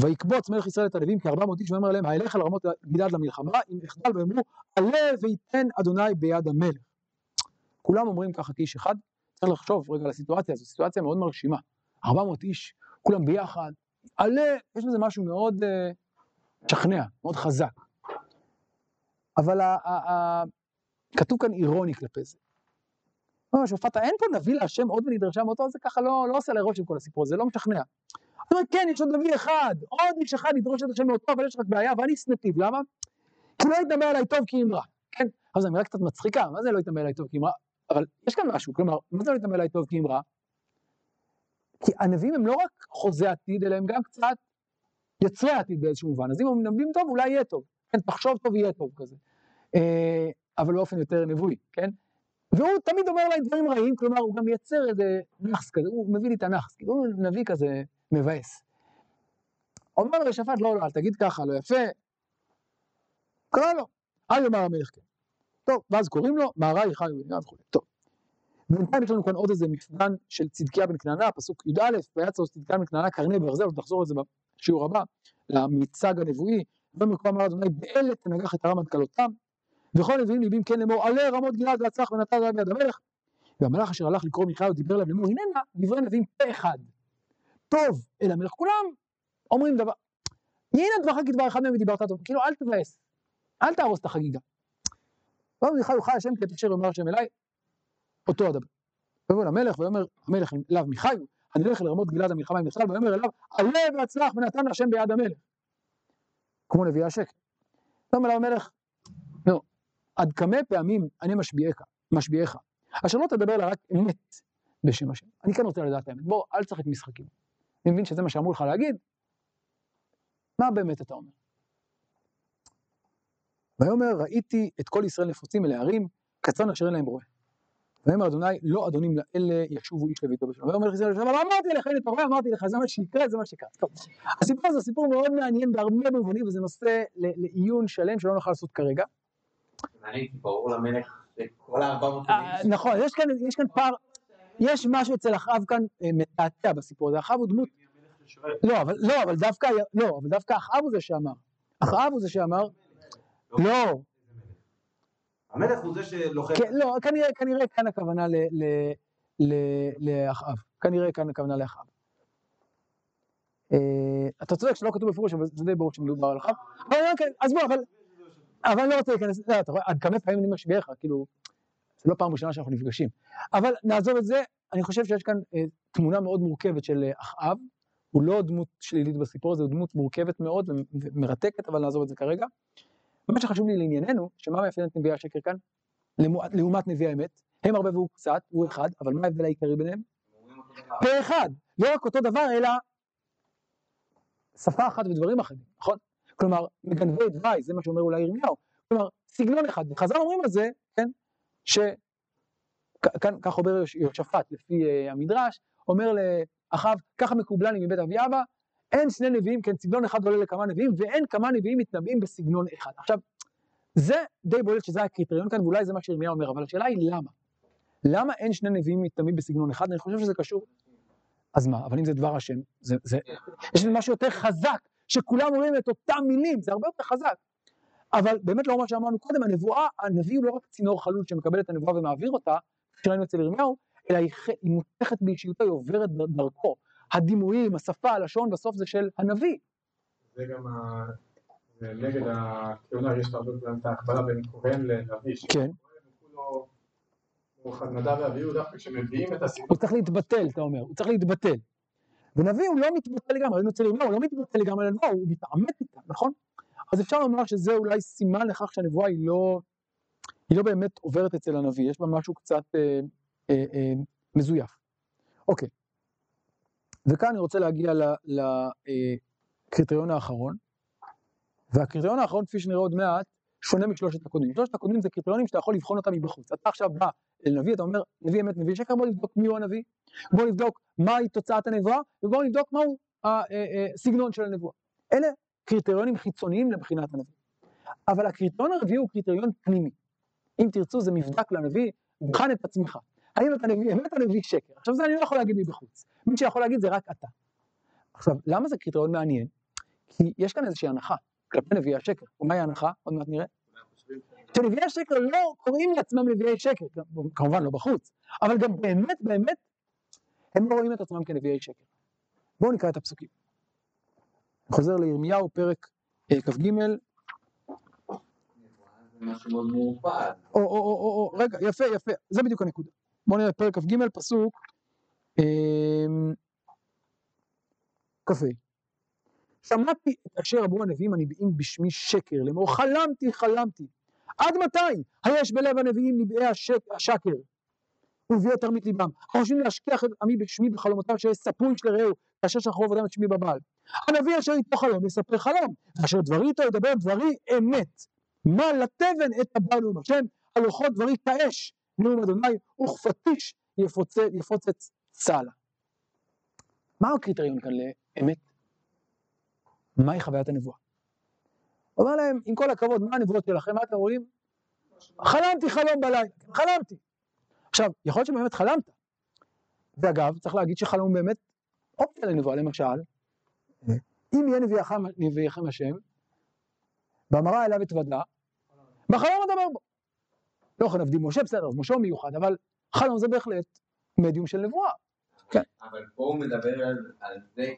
ויקבוץ מלך ישראל את הלווים כ400 איש ואומר להם, הילך על רמות גלעד למלחמה, אם יחדל ואומרו, עלה ויתן אדוני ביד המלך. כולם אומרים ככה כאיש אחד, צריך לחשוב רגע על הסיטואציה, זו סיטואציה מאוד מרשימה. 400 איש, כולם ביחד, עלה, יש לזה משהו מאוד שכנע, מאוד חזק. אבל כתוב כאן אירוני כלפי זה. שופטה, אין פה נביא להשם עוד ונדרשה מאותו, זה ככה לא עושה לראש עם כל הסיפור, זה לא משכנע. זאת אומרת, כן, יש עוד נביא אחד, עוד איש אחד ידרוש את השם מאותו, אבל יש רק בעיה, ואני סנטיב, למה? כי לא ידמה עליי טוב כי אם רע, כן? אבל זו אמירה קצת מצחיקה, מה זה לא יתאמה אליי טוב כי אמרה? אבל יש כאן משהו, כלומר, מה זה לא יתאמה אליי טוב כי אמרה? כי הנביאים הם לא רק חוזה עתיד, אלא הם גם קצת יצרי עתיד באיזשהו מובן. אז אם הם נביאים טוב, אולי יהיה טוב. כן, תחשוב טוב, יהיה טוב כזה. אבל באופן יותר נבואי, כן? והוא תמיד אומר לי דברים רעים, כלומר, הוא גם מייצר איזה נחס כזה, הוא מביא לי את הנחס, כאילו הוא נביא כזה מבאס. אומר רשפת, לא, לא, אל תגיד ככה, לא יפה. קרא לו, אל יאמר המלך כן. טוב, ואז קוראים לו, מהר"י חי ובן יואב חולה. טוב. ובינתיים יש לנו כאן עוד איזה מפגן של צדקיה בן כנענה, פסוק י"א, ויצא צדקיה בן כנענה קרני ברזל, ותחזור על זה בשיעור הבא, למצג הנבואי, ומקום אמר אדוני, באלה תנגח את ארם עד כלותם, וכל נביאים ליבים כן לאמור, עלה רמות גלעד והצלח ונתן עליו יד המלך. והמלאך אשר הלך לקרוא מיכה ודיבר להם לאמור, הננה דברי נביאים פה אחד. טוב אל המלך, כולם אומרים דבר, הנה דבר כדבר אחד מהם ודיברת טוב, כאילו אל תבאס, אל תהרוס את החגיגה. ואומר מיכה יוכל השם כי תאשר יאמר השם אליי, אותו הדבר. ויבוא למלך ויאמר המלך אליו מיכה, הנלך אל רמות גלעד המלחמה עם נכשל, ויאמר אליו, עלה והצלח ונתן השם ביד המלך. כמו נביאי השקר. ויאמר אליו המלך, נו, עד כמה פעמים אני משביעך, אשר לא תדבר לה רק אמת בשם השם. אני כן רוצה לדעת האמת, בוא, אל תשחק משחקים. אני מבין שזה מה שאמרו לך להגיד, מה באמת אתה אומר? ויאמר, ראיתי את כל ישראל נפוצים אל הערים, קצרן אשר אין להם רועה. ויאמר אדוני, לא אדונים לאלה ישובו איש לביתו בשלום. ויאמר לך ישראל לשלום, אבל אמרתי לך, הנה אתה רואה, אמרתי לך, זה מה שיקרה, זה מה שיקרה. טוב, הסיפור הזה סיפור מאוד מעניין בהרבה מובנים, וזה נושא לעיון שלם שלא נוכל לעשות כרגע. הייתי ברור למלך לכל ה400 מילים. נכון, יש כאן פער, יש משהו אצל אחאב כאן מתעתע בסיפור הזה, אחאב הוא דמות. לא, אבל דווקא אחאב הוא זה שאמר. אחאב הוא זה שאמר, לא. המלך הוא זה שלוחם. לא, כנראה כאן הכוונה לאחאב. כנראה כאן הכוונה לאחאב. אתה צודק שלא כתוב בפירוש, אבל זה די ברור שמדובר על אחאב. אז בוא, אבל אני לא רוצה להיכנס, אתה רואה, עד כמה פעמים אני משביעך, כאילו, זה לא פעם ראשונה שאנחנו נפגשים. אבל נעזוב את זה, אני חושב שיש כאן תמונה מאוד מורכבת של אחאב, הוא לא דמות שלילית בסיפור הזה, הוא דמות מורכבת מאוד ומרתקת, אבל נעזוב את זה כרגע. מה שחשוב לי לענייננו, שמה מאפיין את נביאי השקר כאן, לעומת נביאי האמת, הם הרבה והוא קצת, הוא אחד, אבל מה ההבדל העיקרי ביניהם? פה אחד, לא רק אותו דבר, אלא שפה אחת ודברים אחרים, נכון? כלומר, מגנבי דווי, זה מה שאומר אולי ירמיהו, כלומר, סגנון אחד, וחז"ל אומרים על זה, כן, כך אומר יהושפט, לפי המדרש, אומר לאחאב, ככה מקובלני מבית אבי אבא, אין שני נביאים, כן, סגנון אחד עולה לכמה נביאים, ואין כמה נביאים מתנבאים בסגנון אחד. עכשיו, זה די בולט שזה הקריטריון כאן, ואולי זה מה שירמיהו אומר, אבל השאלה היא למה? למה אין שני נביאים מתנבאים בסגנון אחד? אני חושב שזה קשור. אז מה, אבל אם זה דבר השם, יש משהו יותר חזק. שכולם אומרים את אותם מילים, זה הרבה יותר חזק. אבל באמת לא מה שאמרנו קודם, הנביא הוא לא רק צינור חלול שמקבל את הנבואה ומעביר אותה, שראינו אצל ירמיהו, אלא היא מותכת באישיותו, היא עוברת דרכו. הדימויים, השפה, הלשון, בסוף זה של הנביא. זה גם נגד הכהונה, יש הרבה פעמים את ההקבלה בין כהן לנביא. כן. הוא חדנדה ואביהו דווקא כשמביאים את הסיפור. הוא צריך להתבטל, אתה אומר, הוא צריך להתבטל. ונביא הוא לא מתבטא לגמרי, הוא לא מתבטא לגמרי לנבואה, הוא מתעמת איתה, נכון? אז אפשר לומר שזה אולי סימן לכך שהנבואה היא לא באמת עוברת אצל הנביא, יש בה משהו קצת מזויף. אוקיי, וכאן אני רוצה להגיע לקריטריון האחרון, והקריטריון האחרון, כפי שנראה עוד מעט, שונה משלושת הקודמים. שלושת הקודמים זה קריטריונים שאתה יכול לבחון אותם מבחוץ. אתה עכשיו בא אל נביא, אתה אומר, נביא אמת, נביא שקר, בוא נבדוק מי הוא הנביא, בוא נבדוק מהי תוצאת הנבואה, ובוא נבדוק מהו הסגנון של הנבואה. אלה קריטריונים חיצוניים לבחינת הנביא. אבל הקריטריון הרביעי הוא קריטריון פנימי. אם תרצו, זה מבדק לנביא, בחן את עצמך. האם אתה נביא אמת או נביא שקר? עכשיו זה אני לא יכול להגיד מבחוץ. מי שיכול להגיד זה רק אתה. עכשיו, למה זה קריטריון מעניין? כי יש כאן איזושהי הנחה כלפי נביאי השקר. ומהי ההנחה? עוד מעט נראה. שנביאי השקר לא קוראים לעצמם נביאי שקר, כמובן לא בחוץ, אבל גם באמת, הם לא רואים את עצמם כנביאי שקר. בואו נקרא את הפסוקים. חוזר לירמיהו, פרק כ"ג. רגע, יפה, זה בדיוק הנקודה. בואו נראה פרק כ"ג, פסוק כ"ה. שמעתי את אשר אמרו הנביאים הנבאים בשמי שקר, לאמור חלמתי, עד מתי היש בלב הנביאים נבעי השקר וביאו תרמית ליבם, החושבים להשכיח את עמי בשמי בחלומתם, שיש ספוי של רעהו, כאשר שחרוב אדם את שמי בבעל. הנביא אשר איתו חלום יספר חלום, אשר דברי איתו ידבר דברי אמת. מה לתבן את הבא נאום השם, הלוחות דברי כאש נאום אדוני, וכפטיש יפוצץ צהלה. מה הקריטריון כאן לאמת? מהי חוויית הנבואה? הוא אומר להם, עם כל הכבוד, מה הנבואות שלכם? מה אתם רואים? חלמתי חלום בלילה, חלמתי. עכשיו, יכול להיות שבאמת חלמת. ואגב, צריך להגיד שחלום באמת אופציה לנבואה, למשל, אם יהיה נביאכם השם, באמרה אליו התוודע, בחלום הדבר בו. לא יכול נבדיל משה, בסדר, משה מיוחד, אבל חלום זה בהחלט מדיום של נבואה. אבל פה הוא מדבר על זה,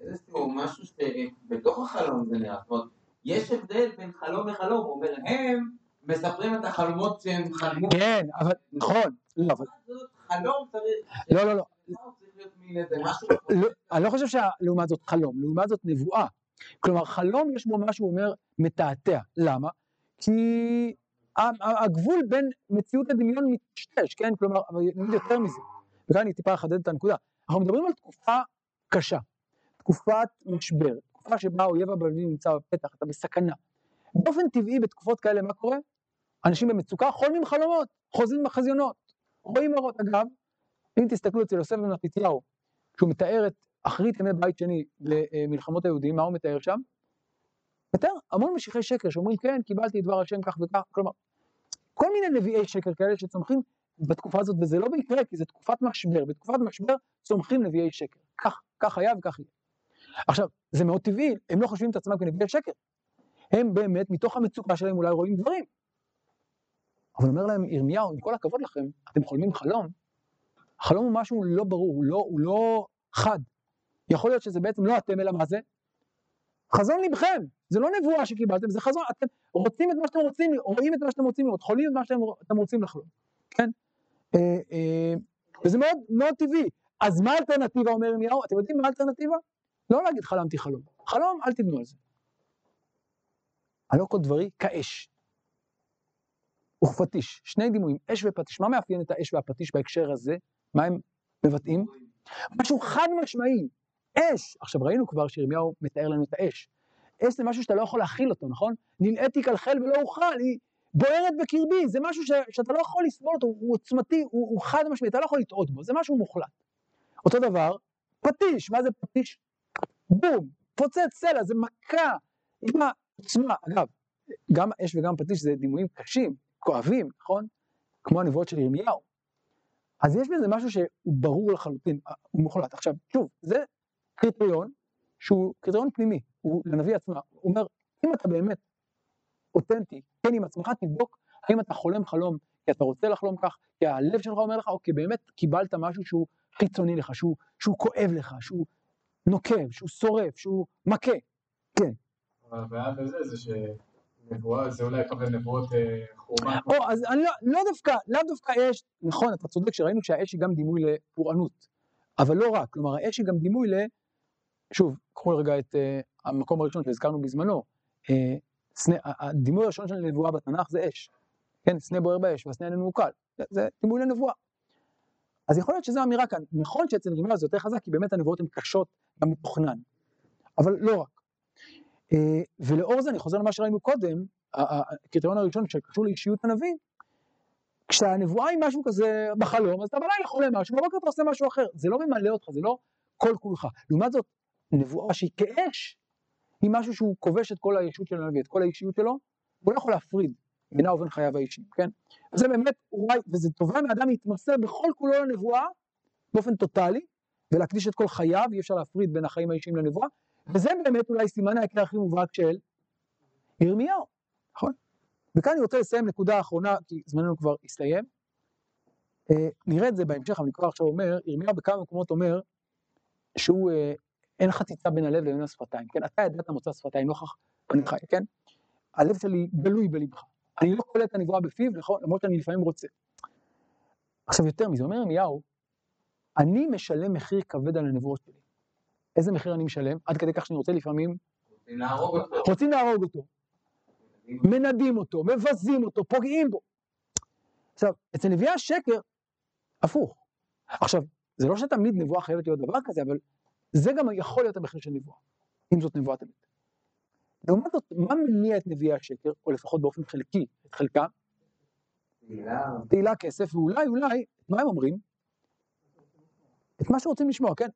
איזשהו משהו שבתוך החלום זה נראה, יש הבדל בין חלום לחלום, הוא אומר, הם מספרים את החלומות שהם חלמו. כן, אבל נכון. חלום צריך... לא. אני לא חושב שלעומת זאת חלום, לעומת זאת נבואה. כלומר, חלום יש בו מה שהוא אומר מתעתע. למה? כי הגבול בין מציאות לדמיון מתשתש, כן? כלומר, נגיד יותר מזה. וכאן אני טיפה אחדד את הנקודה. אנחנו מדברים על תקופה קשה, תקופת משבר, תקופה שבה אויב הבלבים נמצא בפתח, אתה בסכנה. באופן טבעי בתקופות כאלה מה קורה? אנשים במצוקה חולמים חלומות, חוזים בחזיונות, רואים מראות. אגב, אם תסתכלו אצל יוסף בן מתתיהו, כשהוא מתאר את אחרית ימי בית שני למלחמות היהודים, מה הוא מתאר שם? מתאר המון משיחי שקר שאומרים כן, קיבלתי דבר השם כך וכך, כלומר, כל מיני נביאי שקר כאלה שצומחים בתקופה הזאת, וזה לא בעיקר, כי זה תקופת משבר, בתקופת משבר צומחים נביאי שקר, כך היה וכך יהיה. עכשיו, זה מאוד טבעי, הם לא חושבים את עצמם כנביאי שקר. הם באמת, מתוך המצוקה שלהם אולי רואים דברים. אבל אומר להם, ירמיהו, עם כל הכבוד לכם, אתם חולמים חלום. החלום הוא משהו לא ברור, הוא לא חד. יכול להיות שזה בעצם לא אתם, אלא מה זה? חזון לבכם. זה לא נבואה שקיבלתם, זה חזון. אתם רוצים את מה שאתם רוצים, רואים את מה שאתם רוצים, חולים את מה שאתם רוצים לחלום. כן? וזה מאוד, מאוד טבעי. אז מה האלטרנטיבה, אומר ירמיהו? אתם יודעים מה האלטרנטיבה? לא להגיד חלמתי חלום. חלום, אל תבנו על זה. הלא כל דברי כאש ופטיש, שני דימויים, אש ופטיש. מה מאפיין את האש והפטיש בהקשר הזה? מה הם מבטאים? משהו חד משמעי, אש. עכשיו ראינו כבר שירמיהו מתאר לנו את האש. אש זה משהו שאתה לא יכול להכיל אותו, נכון? נלאיתי כלחל ולא אוכל, היא בוערת בקרבי, זה משהו שאתה לא יכול לסבול אותו, הוא עוצמתי, הוא חד משמעי, אתה לא יכול לטעות בו, זה משהו מוחלט. אותו דבר, פטיש, מה זה פטיש? בום, פוצץ סלע, זה מכה, אימא, עצמה. אגב, גם אש וגם פטיש זה דימויים קשים, כואבים, נכון? כמו הנבואות של ירמיהו. אז יש בזה משהו שהוא ברור לחלוטין, הוא מוחלט. עכשיו, שוב, זה קריטריון שהוא קריטריון פנימי, הוא לנביא עצמה. הוא אומר, אם אתה באמת אותנטי, כן עם עצמך, תבדוק האם אתה חולם חלום, כי אתה רוצה לחלום כך, כי הלב שלך אומר לך, או כי באמת קיבלת משהו שהוא חיצוני לך, שהוא כואב לך, שהוא נוקב, שהוא שורף, שהוא מכה. כן. הבעיה בזה זה שנבואה, זה אולי כבר נבואות חורבן. אז אני לא דווקא, לאו דווקא אש, נכון, אתה צודק שראינו שהאש היא גם דימוי לפורענות, אבל לא רק, כלומר האש היא גם דימוי שוב, קחו רגע את המקום הראשון שהזכרנו בזמנו, הדימוי הראשון של נבואה בתנ"ך זה אש, כן, סנה בוער באש, והסנה איננו מוקל, זה דימוי לנבואה. אז יכול להיות שזו אמירה כאן, נכון שאצל ירמיהו זה יותר חזק, כי באמת הנבואות הן קשות ומתוכנן, אבל לא רק. ולאור זה אני חוזר למה שראינו קודם, הקריטריון הראשון שקשור לאישיות הנביא, כשהנבואה היא משהו כזה בחלום, אז אתה בלילה חולה משהו, בבוקר אתה עושה משהו אחר, זה לא ממלא אותך, זה לא כל כולך. לעומת זאת, נבואה שהיא כאש, היא משהו שהוא כובש את כל האישיות של הנביא, את כל האישיות שלו, הוא לא יכול להפריד בינה ובין חייו האישיים, כן? זה באמת, וזה טובה מאדם להתמסר בכל כולו לנבואה, באופן טוטלי, ולהקדיש את כל חייו, אי אפשר להפריד בין החיים האישיים לנבואה. וזה באמת אולי סימן ההקרא הכי מובהק של ירמיהו, נכון? וכאן אני רוצה לסיים נקודה האחרונה, כי זמננו כבר הסתיים. נראה את זה בהמשך, אבל אני כבר עכשיו אומר, ירמיהו בכמה מקומות אומר, שהוא אין חציצה בין הלב לבין השפתיים, כן? אתה ידעת מוצא שפתיים, נוכח פניך, כן? הלב שלי גלוי בלבך. אני לא קולט את הנבואה בפיו, למרות שאני לפעמים רוצה. עכשיו יותר מזה, אומר ירמיהו, אני משלם מחיר כבד על הנבואות שלי. איזה מחיר אני משלם? עד כדי כך שאני רוצה לפעמים... רוצים להרוג אותו. מנדים אותו, מבזים אותו, פוגעים בו. עכשיו, אצל נביאי השקר, הפוך. עכשיו, זה לא שתמיד נבואה חייבת להיות דבר כזה, אבל זה גם יכול להיות המחיר של נבואה, אם זאת נבואה תמיד. לעומת זאת, מה מניע את נביאי השקר, או לפחות באופן חלקי, את חלקם? תהילה, כסף, ואולי, מה הם אומרים? את מה שרוצים לשמוע, כן?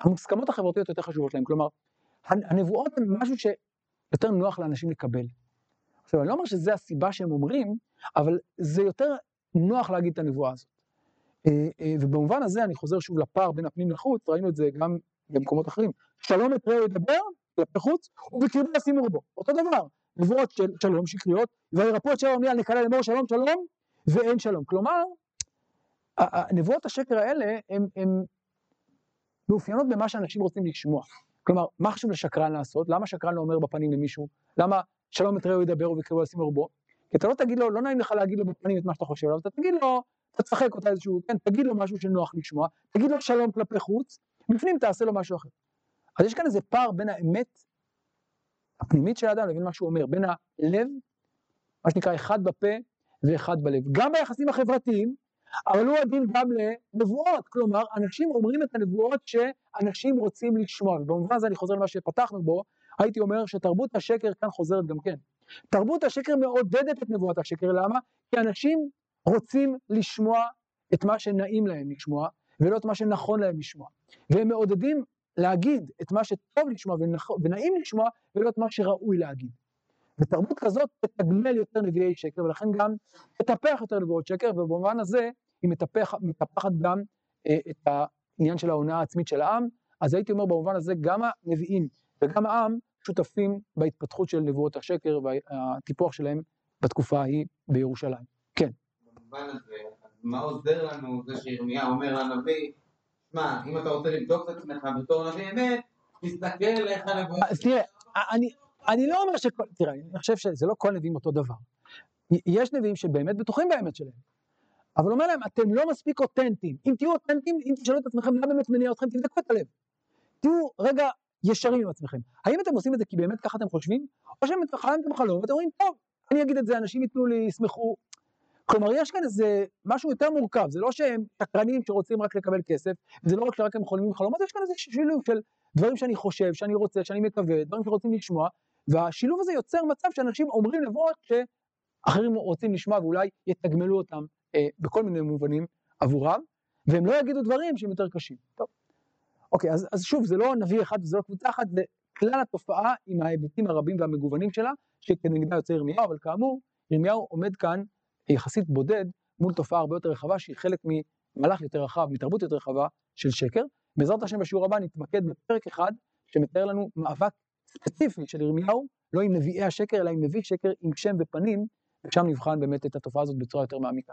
המוסכמות החברתיות יותר חשובות להם, כלומר, הנבואות הן משהו שיותר נוח לאנשים לקבל. עכשיו, אני לא אומר שזה הסיבה שהם אומרים, אבל זה יותר נוח להגיד את הנבואה הזאת. ובמובן הזה אני חוזר שוב לפער בין הפנים לחוץ, ראינו את זה גם במקומות אחרים. שלום את רעהו ידבר, כלפי חוץ, ובקרבו ישימו בו. אותו דבר, נבואות של שלום שקריות, וירפו את שער המליאה נקרא לאמור שלום שלום, ואין שלום. כלומר, הנבואות השקר האלה הן מאופיינות במה שאנשים רוצים לשמוע. כלומר, מה חשוב לשקרן לעשות? למה שקרן לא אומר בפנים למישהו? למה שלום את רעהו ידבר ובקרבו ישימו בו? כי אתה לא תגיד לו, לא נעים לך להגיד לו בפנים את מה שאתה חושב עליו, אתה תגיד לו, אתה תשחק אותה איזשהו, כן, תגיד לו משהו שנוח לשמוע, תגיד לו שלום כלפי חוץ, בפנים תעשה לו משהו אחר. אז יש כאן איזה פער בין האמת הפנימית של האדם לבין מה שהוא אומר, בין הלב, מה שנקרא אחד בפה ואחד בלב. גם ביחסים החברתיים, אבל הוא עדין גם לנבואות, כלומר, אנשים אומרים את הנבואות שאנשים רוצים לשמוע, ובמובן הזה אני חוזר למה שפתחנו בו, הייתי אומר שתרבות השקר כאן חוזרת גם כן. תרבות השקר מעודדת את נבואת השקר, למה? כי אנשים רוצים לשמוע את מה שנעים להם לשמוע, ולא את מה שנכון להם לשמוע. והם מעודדים להגיד את מה שטוב לשמוע ונעים לשמוע, ולא את מה שראוי להגיד. ותרבות כזאת תתגמל יותר נביאי שקר, ולכן גם תטפח יותר נבואות שקר, ובמובן הזה היא מטפחת גם את העניין של ההונאה העצמית של העם, אז הייתי אומר במובן הזה גם הנביאים וגם העם, שותפים בהתפתחות של נבואות השקר והטיפוח שלהם בתקופה ההיא בירושלים. כן. במובן הזה, מה עוזר לנו זה שירמיה אומר לנביא, מה, אם אתה רוצה לבדוק את עצמך בתור נביא אמת, תסתכל איך הנבואות. תראה, אני לא אומר שכל, תראה, אני חושב שזה לא כל נביאים אותו דבר. יש נביאים שבאמת בטוחים באמת שלהם. אבל אומר להם, אתם לא מספיק אותנטיים. אם תהיו אותנטיים, אם תשאלו את עצמכם, מה באמת מניע אתכם, תבדקו את הלב. תהיו רגע ישרים עם עצמכם. האם אתם עושים את זה כי באמת ככה אתם חושבים? או שאתם חלמתם חלום ואתם אומרים, טוב, אני אגיד את זה, אנשים יתנו לי, ישמחו. כלומר, יש כאן איזה משהו יותר מורכב, זה לא שהם שקרנים שרוצים רק לקבל כסף, זה לא רק שרק הם חולמים חלומות, יש כאן איזה שילוב של דברים שאני חושב, שאני רוצה, שאני מקווה, דברים שרוצים לשמוע, והשילוב הזה יוצר מצב שאנשים אומרים נבואות שאחרים רוצים לשמוע ואולי יתגמלו אותם בכל מיני מובנים עבורם, והם לא יגידו דברים שהם יותר קשים. טוב. אוקיי, אז שוב, זה לא נביא אחד, זה לא קבוצה אחת, זה כלל התופעה עם ההיבטים הרבים והמגוונים שלה, שכנגדה יוצא ירמיהו, אבל כאמור, ירמיהו עומד כאן יחסית בודד מול תופעה הרבה יותר רחבה, שהיא חלק ממהלך יותר רחב, מתרבות יותר רחבה של שקר. בעזרת השם בשיעור הבא נתמקד בפרק אחד, שמתאר לנו מאבק ספציפי של ירמיהו, לא עם נביאי השקר, אלא עם נביא שקר עם שם ופנים, ושם נבחן באמת את התופעה הזאת בצורה יותר מעמיקה.